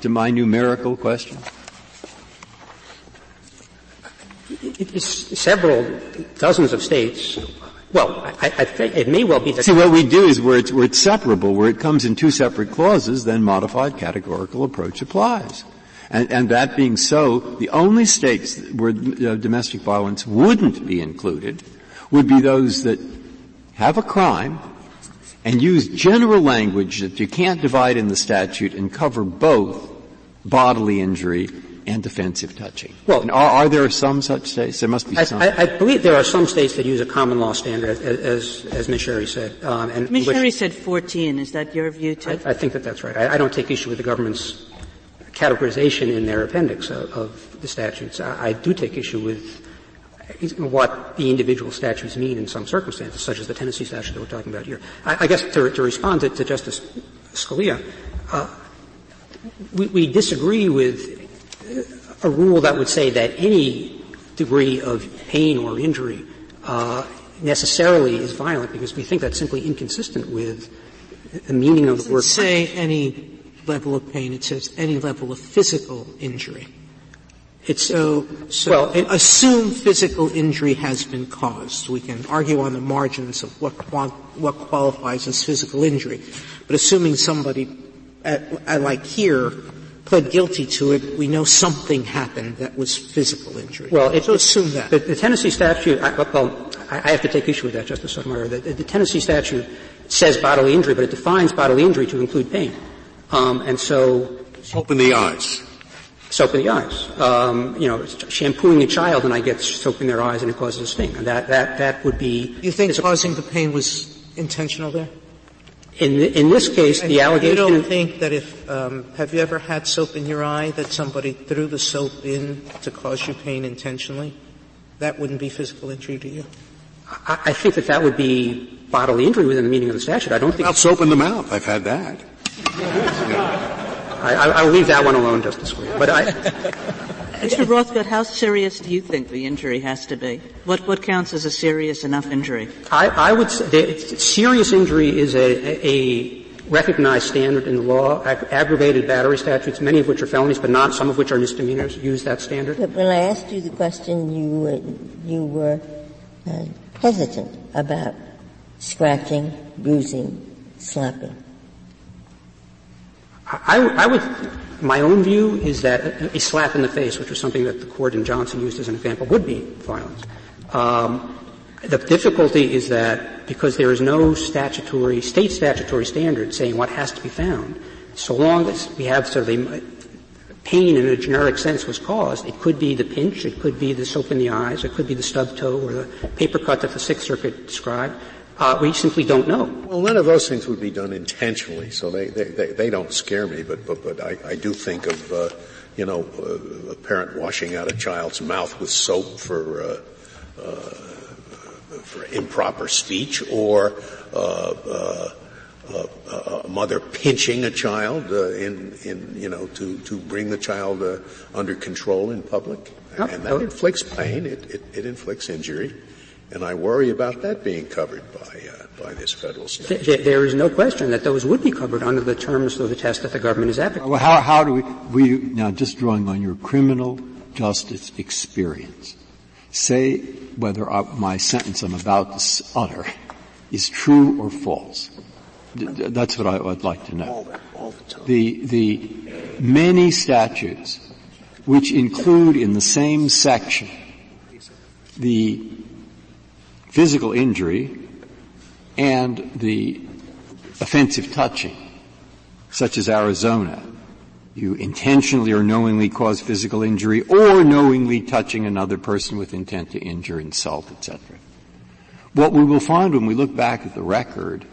to my numerical question? It's several dozens of states Well, I, I think it may well be that. See, what we do is where it's, where it's separable, where it comes in two separate clauses, then modified categorical approach applies. And, and that being so, the only states where uh, domestic violence wouldn't be included would be those that have a crime and use general language that you can't divide in the statute and cover both bodily injury and defensive touching. Well, and are, are there some such states? There must be I, some. I, I believe there are some states that use a common law standard, as, as, as Miz Sherry said. Um, and Miz Sherry said fourteen. Is that your view, too? I, I think that that's right. I, I don't take issue with the government's categorization in their appendix of, of the statutes. I, I do take issue with what the individual statutes mean in some circumstances, such as the Tennessee statute that we're talking about here. I, I guess to, to respond to, to Justice Scalia, uh, we, we disagree with a rule that would say that any degree of pain or injury uh, necessarily is violent, because we think that's simply inconsistent with the meaning of the word. It doesn't say any level of pain. It says any level of physical injury. It's, so, so well, it, assume physical injury has been caused. We can argue on the margins of what what qualifies as physical injury, but assuming somebody, at, at like here, pled guilty to it, we know something happened that was physical injury. Well, it, so assume that. The, the Tennessee statute, I, well, I have to take issue with that, Justice Sotomayor. The, the Tennessee statute says bodily injury, but it defines bodily injury to include pain. Um, and so... Soap in the eyes. Soap in the eyes. Um, you know, shampooing a child and I get soap in their eyes and it causes a sting. And that, that, that would be... You think causing the pain was intentional there? In, the, in this case, and the allegation... You don't think that if, um, have you ever had soap in your eye that somebody threw the soap in to cause you pain intentionally? That wouldn't be physical injury to you? I, I think that that would be bodily injury within the meaning of the statute. I don't think... About soap in the mouth. I've had that. Yeah. I, I'll leave that one alone, Justice Scalia. But I... Mister Rothbard, how serious do you think the injury has to be? What what counts as a serious enough injury? I, I would say that serious injury is a, a recognized standard in the law. Ag- aggravated battery statutes, many of which are felonies, but not some of which are misdemeanors, use that standard. But when I asked you the question, you uh, you were uh, hesitant about scratching, bruising, slapping. I, I would. My own view is that a slap in the face, which was something that the court in Johnson used as an example, would be violence. Um, the difficulty is that because there is no statutory, state statutory standard saying what has to be found, so long as we have sort of a pain in a generic sense was caused, it could be the pinch, it could be the soap in the eyes, it could be the stubbed toe or the paper cut that the Sixth Circuit described. Uh, we simply don't know. Well, none of those things would be done intentionally, so they they, they, they don't scare me. But but but I, I do think of uh, you know uh, a parent washing out a child's mouth with soap for uh, uh, for improper speech, or uh, uh, uh, a mother pinching a child uh, in in you know to to bring the child uh, under control in public, oh, and that oh. inflicts pain. It, it it inflicts injury. And I worry about that being covered by uh, by this federal statute. There, there is no question that those would be covered under the terms of the test that the government is advocating. Well, how, how do we, we now just drawing on your criminal justice experience, say whether I, my sentence I'm about to utter is true or false? D- that's what I would like to know. All the, all the time. The the many statutes which include in the same section the physical injury and the offensive touching, such as Arizona. You intentionally or knowingly cause physical injury or knowingly touching another person with intent to injure, insult, et cetera. What we will find when we look back at the record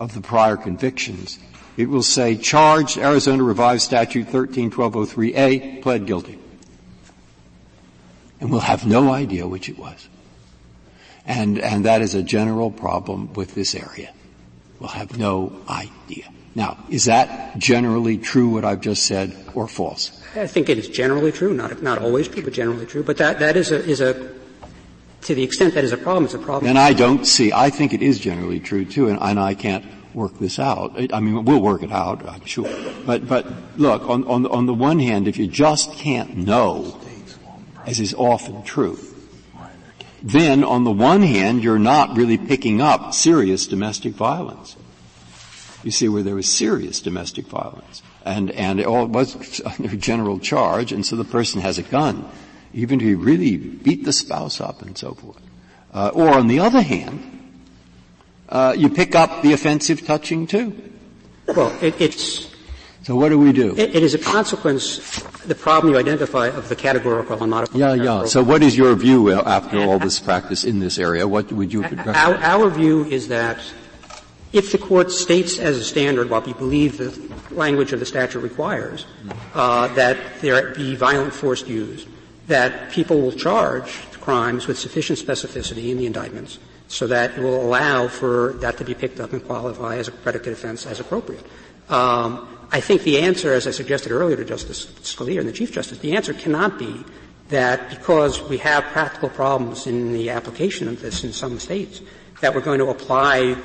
of the prior convictions, it will say, charged Arizona Revised Statute thirteen twelve oh three A, pled guilty. And we'll have no idea which it was. And, and that is a general problem with this area. We'll have no idea. Now, is that generally true, what I've just said, or false? I think it is generally true, not, not always true, but generally true. But that, that is a, is a, to the extent that is a problem, it's a problem. And I don't see, I think it is generally true too, and, and I can't work this out. I mean, we'll work it out, I'm sure. But, but look, on, on, on the one hand, if you just can't know, as is often true, then on the one hand, you're not really picking up serious domestic violence. You see, where there was serious domestic violence. And, and it all was under general charge, and so the person has a gun, even if he really beat the spouse up and so forth. Uh, or on the other hand, uh, you pick up the offensive touching too. Well, it, it's... So what do we do? It, it is a consequence, the problem you identify, of the categorical and modified. Yeah, yeah. So what is your view after all this practice in this area? What would you recommend? Our, our view is that if the court states as a standard what we believe the language of the statute requires, uh, that there be violent force used, that people will charge crimes with sufficient specificity in the indictments so that it will allow for that to be picked up and qualify as a predicate offense as appropriate. Um, I think the answer, as I suggested earlier to Justice Scalia and the Chief Justice, the answer cannot be that because we have practical problems in the application of this in some states, that we're going to apply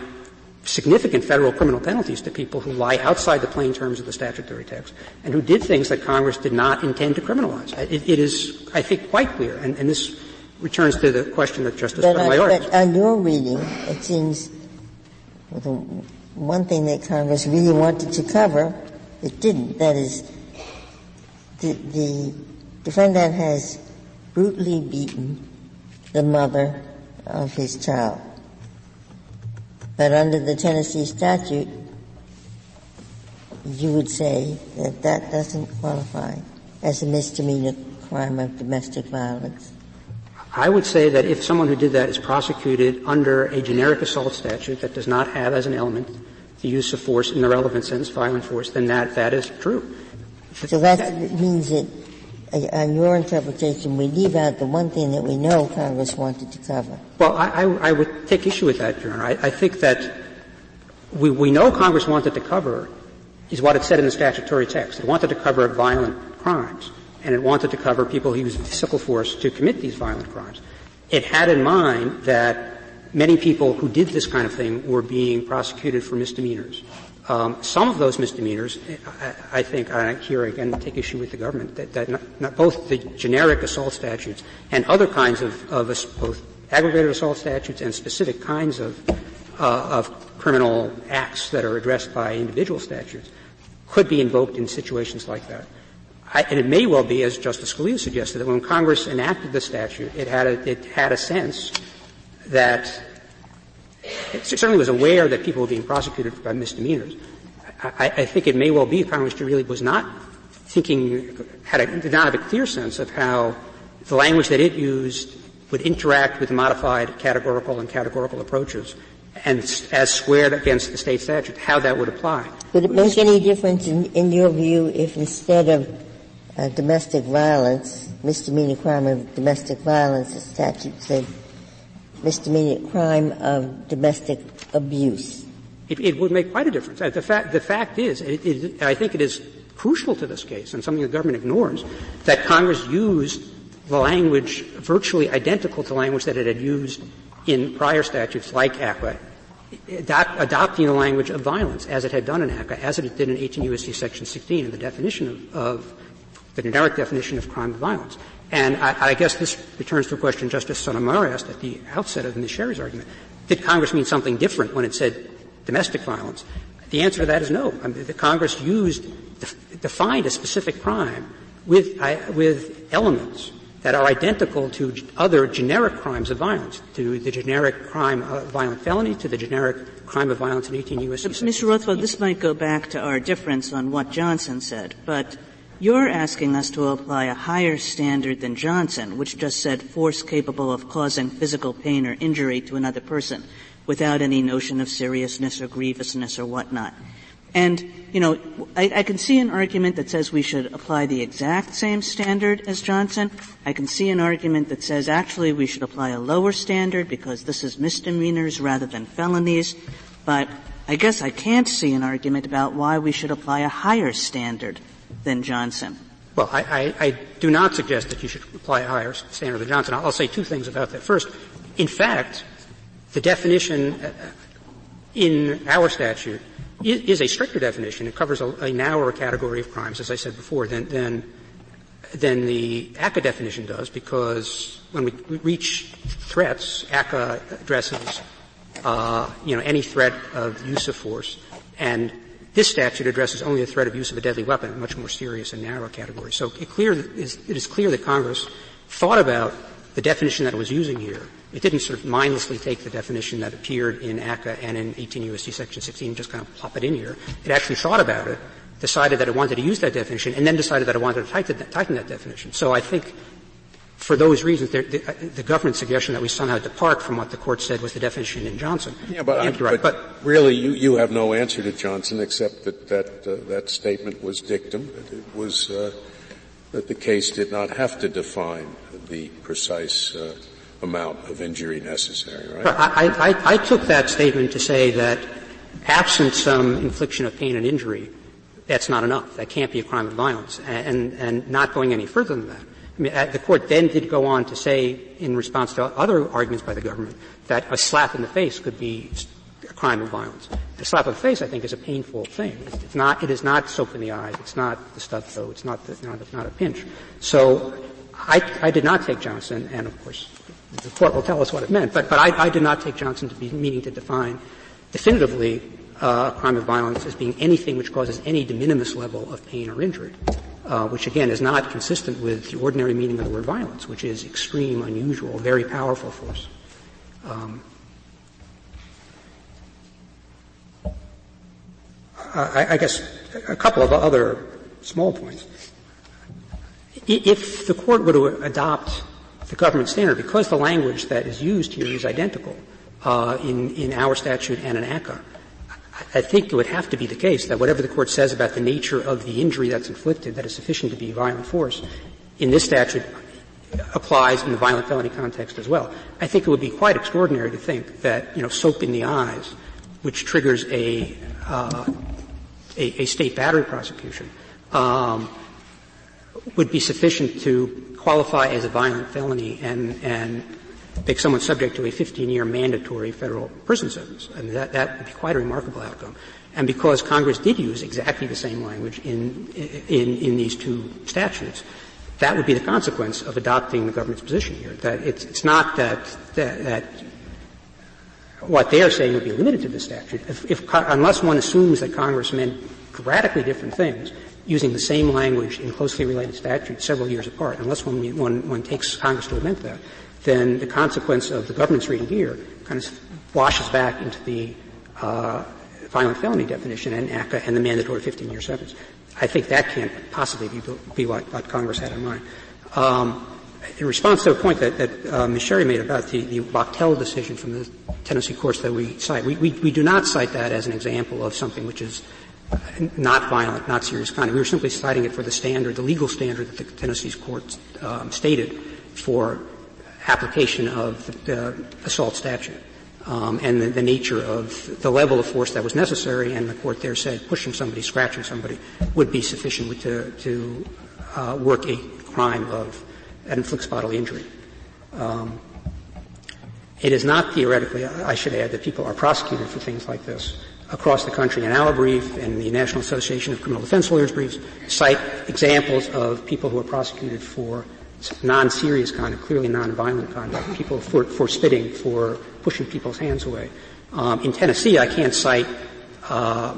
significant federal criminal penalties to people who lie outside the plain terms of the statutory text and who did things that Congress did not intend to criminalize. It, it is, I think, quite clear. And, and this returns to the question that Justice Sotomayor asked. But on your reading, it seems one thing that Congress really wanted to cover, it didn't. That is, the, the defendant has brutally beaten the mother of his child. But under the Tennessee statute, you would say that that doesn't qualify as a misdemeanor crime of domestic violence. I would say that if someone who did that is prosecuted under a generic assault statute that does not have as an element the use of force in the relevant sense, violent force, then that, that is true. So that, that means that, uh, on your interpretation, we leave out the one thing that we know Congress wanted to cover. Well, I, I, I would take issue with that, Your Honor. I, I think that we, we know Congress wanted to cover is what it said in the statutory text. It wanted to cover violent crimes, and it wanted to cover people who use physical force to commit these violent crimes. It had in mind that many people who did this kind of thing were being prosecuted for misdemeanors. Um, some of those misdemeanors, I, I think, I here again take issue with the government, that, that not, not both the generic assault statutes and other kinds of, of both aggravated assault statutes and specific kinds of, uh, of criminal acts that are addressed by individual statutes could be invoked in situations like that. I, and it may well be, as Justice Scalia suggested, that when Congress enacted the statute, it had a, it had a sense that it certainly was aware that people were being prosecuted by misdemeanors. I, I think it may well be Congress really was not thinking, had a, did not have a clear sense of how the language that it used would interact with modified categorical and categorical approaches, and as squared against the state statute, how that would apply. Would it make any difference in, in your view if instead of uh, domestic violence, misdemeanor crime of domestic violence, the statute said misdemeanor crime of domestic abuse? It, it would make quite a difference. The fact, the fact is, it, it, I think it is crucial to this case, and something the government ignores, that Congress used the language virtually identical to language that it had used in prior statutes like ACCA, adopt, adopting the language of violence as it had done in ACCA, as it did in eighteen U S C section sixteen, and the definition of, of the generic definition of crime of violence. And I, I guess this returns to a question Justice Sotomayor asked at the outset of Miz Sherry's argument. Did Congress mean something different when it said domestic violence? The answer to that is no. I mean, the Congress used, defined a specific crime with, I, with elements that are identical to other generic crimes of violence, to the generic crime of violent felony, to the generic crime of violence in eighteen U S C. Mister Rothwell, this might go back to our difference on what Johnson said, but you're asking us to apply a higher standard than Johnson, which just said force capable of causing physical pain or injury to another person without any notion of seriousness or grievousness or whatnot. And, you know, I, I can see an argument that says we should apply the exact same standard as Johnson. I can see an argument that says actually we should apply a lower standard because this is misdemeanors rather than felonies. But I guess I can't see an argument about why we should apply a higher standard than Johnson. Well, I, I, I do not suggest that you should apply a higher standard than Johnson. I'll, I'll say two things about that. First, in fact, the definition in our statute is, is a stricter definition. It covers a, a narrower category of crimes, as I said before, than, than than the ACCA definition does, because when we reach threats, ACCA addresses, uh, you know, any threat of use of force, and this statute addresses only the threat of use of a deadly weapon, a much more serious and narrow category. So it, clear, it is clear that Congress thought about the definition that it was using here. It didn't sort of mindlessly take the definition that appeared in ACCA and in eighteen U S C section sixteen and just kind of plop it in here. It actually thought about it, decided that it wanted to use that definition, and then decided that it wanted to tighten that, tighten that definition. So I think for those reasons, the, the, the government's suggestion that we somehow depart from what the Court said was the definition in Johnson. Yeah, but, I, right. but, but really, you, you have no answer to Johnson except that that, uh, that statement was dictum. That it was uh, that the case did not have to define the precise uh, amount of injury necessary. Right? I, I, I took that statement to say that absent some infliction of pain and injury, that's not enough. That can't be a crime of violence, and and, and not going any further than that. I mean, the Court then did go on to say, in response to other arguments by the government, that a slap in the face could be a crime of violence. A slap in the face, I think, is a painful thing. It's, it's not. It is not soap in the eyes. It's not the stuff, though. It's not. The, not it's not a pinch. So, I, I did not take Johnson, and of course, the Court will tell us what it meant. But but I, I did not take Johnson to be meaning to define definitively uh, a crime of violence as being anything which causes any de minimis level of pain or injury. Uh, which again is not consistent with the ordinary meaning of the word violence, which is extreme, unusual, very powerful force. Um, I, I guess a couple of other small points. If the Court were to adopt the government standard, because the language that is used here is identical uh, in, in our statute and in ACCA, I think it would have to be the case that whatever the Court says about the nature of the injury that's inflicted that is sufficient to be violent force in this statute applies in the violent felony context as well. I think it would be quite extraordinary to think that, you know, soap in the eyes, which triggers a, uh, a, a state battery prosecution, um, would be sufficient to qualify as a violent felony and, and make someone subject to a fifteen-year mandatory federal prison sentence. I mean, that, that would be quite a remarkable outcome. And because Congress did use exactly the same language in, in, in these two statutes, that would be the consequence of adopting the government's position here. That it's, it's not that, that, that what they are saying would be limited to this statute. If, if, unless one assumes that Congress meant radically different things, using the same language in closely related statutes several years apart, unless one, one, one takes Congress to amend that, then the consequence of the government's reading here kind of washes back into the uh, violent felony definition and ACCA and the mandatory fifteen-year sentence. I think that can't possibly be, be what, what Congress had in mind. Um, in response to a point that, that uh, Miz Sherry made about the, the Wachtell decision from the Tennessee courts that we cite, we, we, we do not cite that as an example of something which is not violent, not serious conduct. We were simply citing it for the standard, the legal standard that the Tennessee's courts um, stated for application of the uh, assault statute um, and the, the nature of the level of force that was necessary, and the Court there said pushing somebody, scratching somebody would be sufficient to, to uh, work a crime of that inflicts bodily injury. Um, it is not theoretically, I should add, that people are prosecuted for things like this across the country. In our brief and the National Association of Criminal Defense Lawyers briefs cite examples of people who are prosecuted for non-serious conduct, clearly non-violent conduct, people for, for spitting, for pushing people's hands away. Um, in Tennessee, I can't cite uh,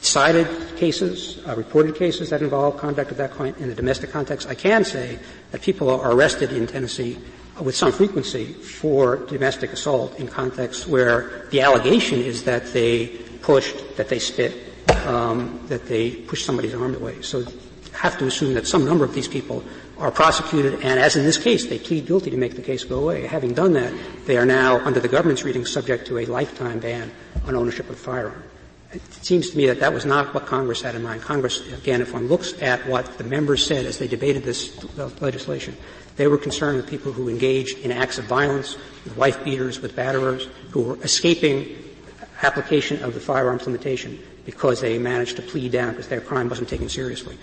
cited cases, uh, reported cases that involve conduct of that kind in the domestic context. I can say that people are arrested in Tennessee with some frequency for domestic assault in contexts where the allegation is that they pushed, that they spit, um, that they pushed somebody's arm away. So have to assume that some number of these people are prosecuted, and as in this case, they plead guilty to make the case go away. Having done that, they are now, under the government's reading, subject to a lifetime ban on ownership of a firearm. It seems to me that that was not what Congress had in mind. Congress, again, if one looks at what the members said as they debated this legislation, they were concerned with people who engaged in acts of violence, with wife beaters, with batterers, who were escaping application of the firearms limitation because they managed to plead down because their crime wasn't taken seriously.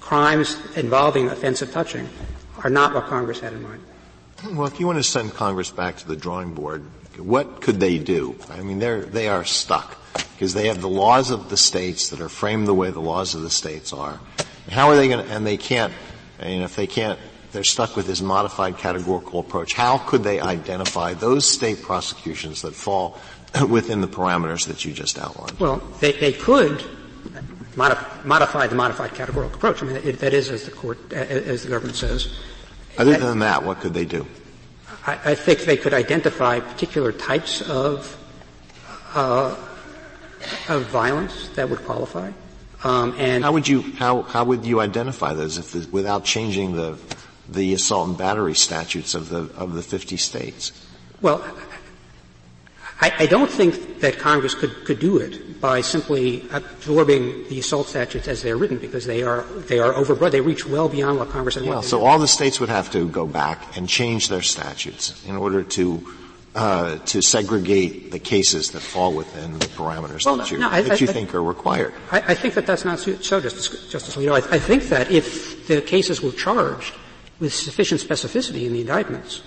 Crimes involving offensive touching are not what Congress had in mind. Well, if you want to send Congress back to the drawing board, what could they do? I mean, they're, they are stuck because they have the laws of the states that are framed the way the laws of the states are. How are they going to, and they can't, and if they can't, they're stuck with this modified categorical approach. How could they identify those state prosecutions that fall within the parameters that you just outlined? Well, they, they could modif- modify the modified categorical approach. I mean, it, that is, as the court, as the government says. Other that, than that, what could they do? I, I think they could identify particular types of uh, of violence that would qualify. Um, and how would you how how would you identify those if the, without changing the the assault and battery statutes of the of the fifty states? Well, I, I don't think that Congress could could do it by simply absorbing the assault statutes as they're written, because they are they are overbroad. They reach well beyond what Congress had. Well, so did. All the states would have to go back and change their statutes in order to. Uh, to segregate the cases that fall within the parameters well, that you, no, I, that you I, think I, are required. I, I think that that's not so, Justice, Justice Alito. I, I think that if the cases were charged with sufficient specificity in the indictments,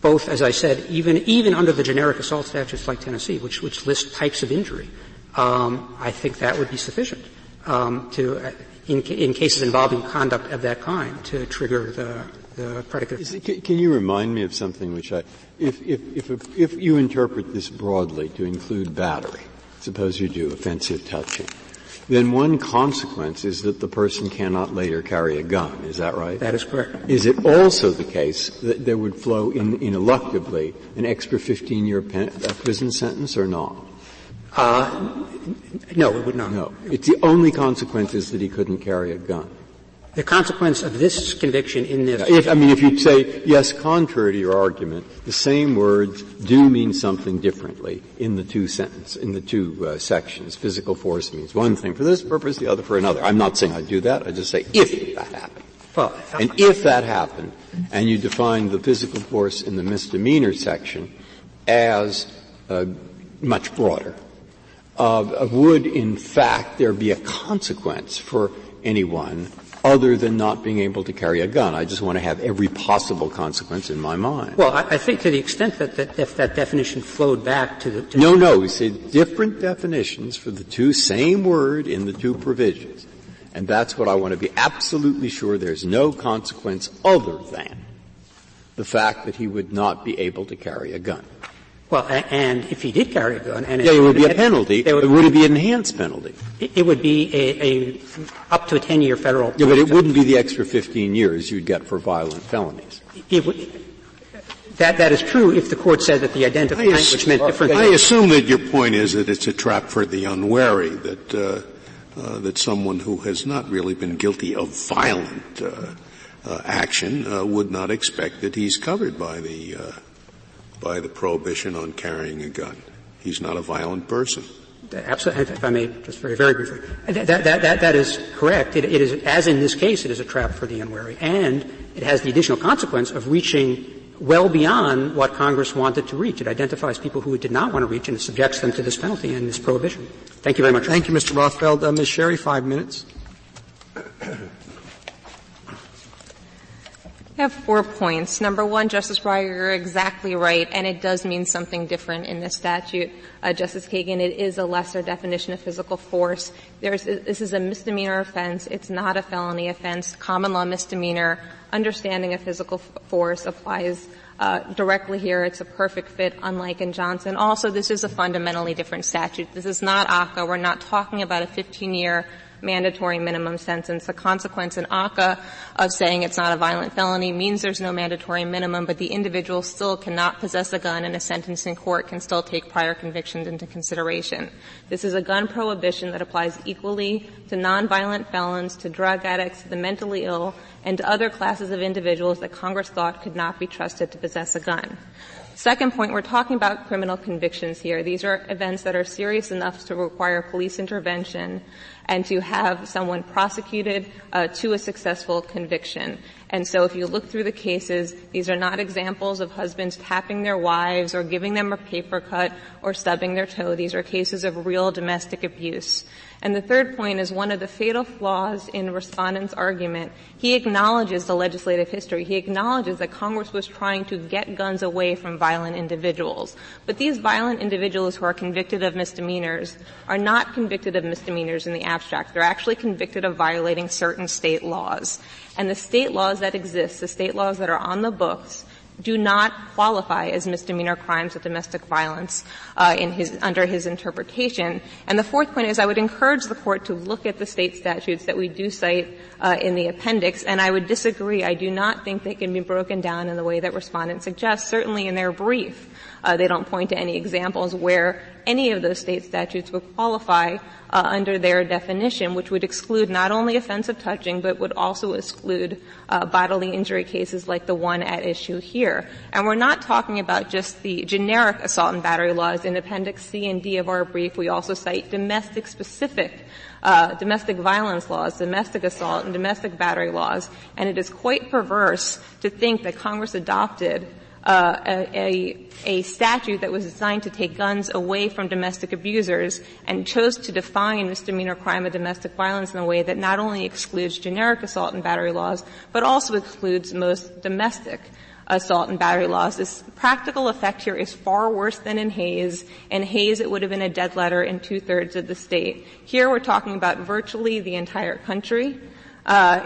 both, as I said, even even under the generic assault statutes like Tennessee, which which list types of injury, um, I think that would be sufficient um, to, uh, in, in cases involving conduct of that kind, to trigger the. The predicate. Is it, can you remind me of something which I, if, if, if, if you interpret this broadly to include battery, suppose you do offensive touching, then one consequence is that the person cannot later carry a gun. Is that right? That is correct. Is it also the case that there would flow in, ineluctably an extra fifteen-year pen, prison sentence or not? Uh, no, it would not. No. It's the only consequence is that he couldn't carry a gun. The consequence of this conviction in this... If, I mean, if you say, yes, contrary to your argument, the same words do mean something differently in the two sentences, in the two uh, sections. Physical force means one thing for this purpose, the other for another. I'm not saying I do that. I just say if that happened. Well, and if that happened, and you define the physical force in the misdemeanor section as uh, much broader, uh, would, in fact, there be a consequence for anyone other than not being able to carry a gun? I just want to have every possible consequence in my mind. Well, I, I think to the extent that, that if that definition flowed back to the... To no, no. We say different definitions for the two same word in the two provisions. And that's what I want to be absolutely sure there's no consequence other than the fact that he would not be able to carry a gun. Well, and if he did carry a gun, and yeah, it would be a penalty. Would, would it be an enhanced penalty? It would be a, a up to a ten-year federal. Yeah, but it wouldn't be the extra fifteen years you'd get for violent felonies. It would, that that is true. If the court said that the identified language assume, meant different. I things. Assume that your point is that it's a trap for the unwary. That uh, uh, that someone who has not really been guilty of violent uh, uh, action uh, would not expect that he's covered by the. Uh, by the prohibition on carrying a gun. He's not a violent person. Absolutely. If I may, just very, very briefly. That, that, that, that is correct. It, it is, as in this case, it is a trap for the unwary. And it has the additional consequence of reaching well beyond what Congress wanted to reach. It identifies people who it did not want to reach, and it subjects them to this penalty and this prohibition. Thank you very much. Thank you, Mister Rothfeld. Uh, Miz Sherry, five minutes. I have four points. Number one, Justice Breyer, you're exactly right, and it does mean something different in this statute. Uh, Justice Kagan, it is a lesser definition of physical force. There's, this is a misdemeanor offense. It's not a felony offense. Common law misdemeanor understanding of physical f- force applies uh, directly here. It's a perfect fit, unlike in Johnson. Also, this is a fundamentally different statute. This is not A C C A. We're not talking about a fifteen-year mandatory minimum sentence. The consequence in A C C A of saying it's not a violent felony means there's no mandatory minimum, but the individual still cannot possess a gun, and a sentence in court can still take prior convictions into consideration. This is a gun prohibition that applies equally to nonviolent felons, to drug addicts, to the mentally ill, and to other classes of individuals that Congress thought could not be trusted to possess a gun. Second point, we're talking about criminal convictions here. These are events that are serious enough to require police intervention and to have someone prosecuted uh, to a successful conviction. And so if you look through the cases, these are not examples of husbands tapping their wives or giving them a paper cut or stubbing their toe. These are cases of real domestic abuse. And the third point is one of the fatal flaws in Respondent's argument. He acknowledges the legislative history. He acknowledges that Congress was trying to get guns away from violent individuals. But these violent individuals who are convicted of misdemeanors are not convicted of misdemeanors in the absence abstract. They're actually convicted of violating certain state laws. And the state laws that exist, the state laws that are on the books, do not qualify as misdemeanor crimes of domestic violence uh, in his, under his interpretation. And the fourth point is I would encourage the Court to look at the state statutes that we do cite uh, in the appendix, and I would disagree. I do not think they can be broken down in the way that respondents suggest. Certainly in their brief, uh, they don't point to any examples where any of those state statutes would qualify uh, under their definition, which would exclude not only offensive touching, but would also exclude uh, bodily injury cases like the one at issue here. And we're not talking about just the generic assault and battery laws. In Appendix C and D of our brief, we also cite domestic-specific Uh, domestic violence laws, domestic assault, and domestic battery laws. And it is quite perverse to think that Congress adopted Uh, a, a, a statute that was designed to take guns away from domestic abusers and chose to define misdemeanor crime of domestic violence in a way that not only excludes generic assault and battery laws, but also excludes most domestic assault and battery laws. This practical effect here is far worse than in Hayes. In Hayes, it would have been a dead letter in two-thirds of the state. Here we're talking about virtually the entire country. Uh,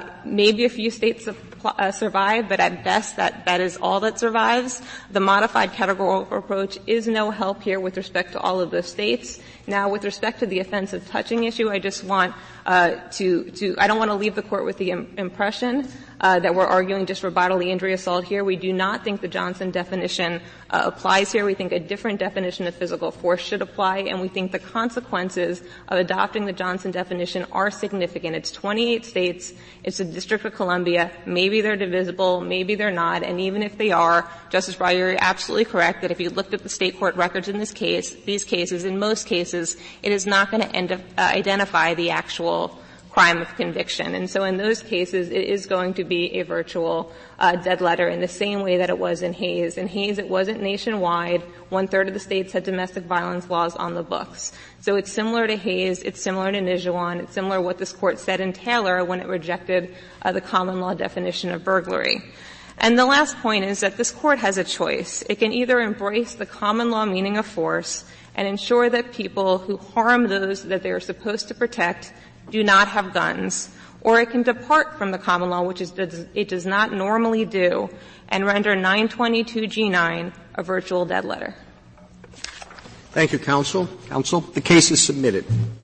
maybe a few states supply, uh, survive, but at best that, that is all that survives. The modified categorical approach is no help here with respect to all of those states. Now, with respect to the offensive touching issue, I just want uh, to, to, I don't want to leave the Court with the im- impression uh, that we're arguing just for bodily injury assault here. We do not think the Johnson definition uh, applies here. We think a different definition of physical force should apply, and we think the consequences of adopting the Johnson definition are significant. It's twenty-eight states. It's the District of Columbia. Maybe they're divisible. Maybe they're not. And even if they are, Justice Breyer, you're absolutely correct that if you looked at the state court records in this case, these cases, in most cases, it is not going to end up, uh, identify the actual crime of conviction. And so in those cases, it is going to be a virtual uh, dead letter in the same way that it was in Hayes. In Hayes, it wasn't nationwide. One-third of the states had domestic violence laws on the books. So it's similar to Hayes. It's similar to Nijuan. It's similar to what this Court said in Taylor when it rejected uh, the common law definition of burglary. And the last point is that this Court has a choice. It can either embrace the common law meaning of force and ensure that people who harm those that they are supposed to protect do not have guns, or it can depart from the common law, which is, it does not normally do, and render nine twenty-two G nine a virtual dead letter. Thank you, counsel. Counsel, the case is submitted.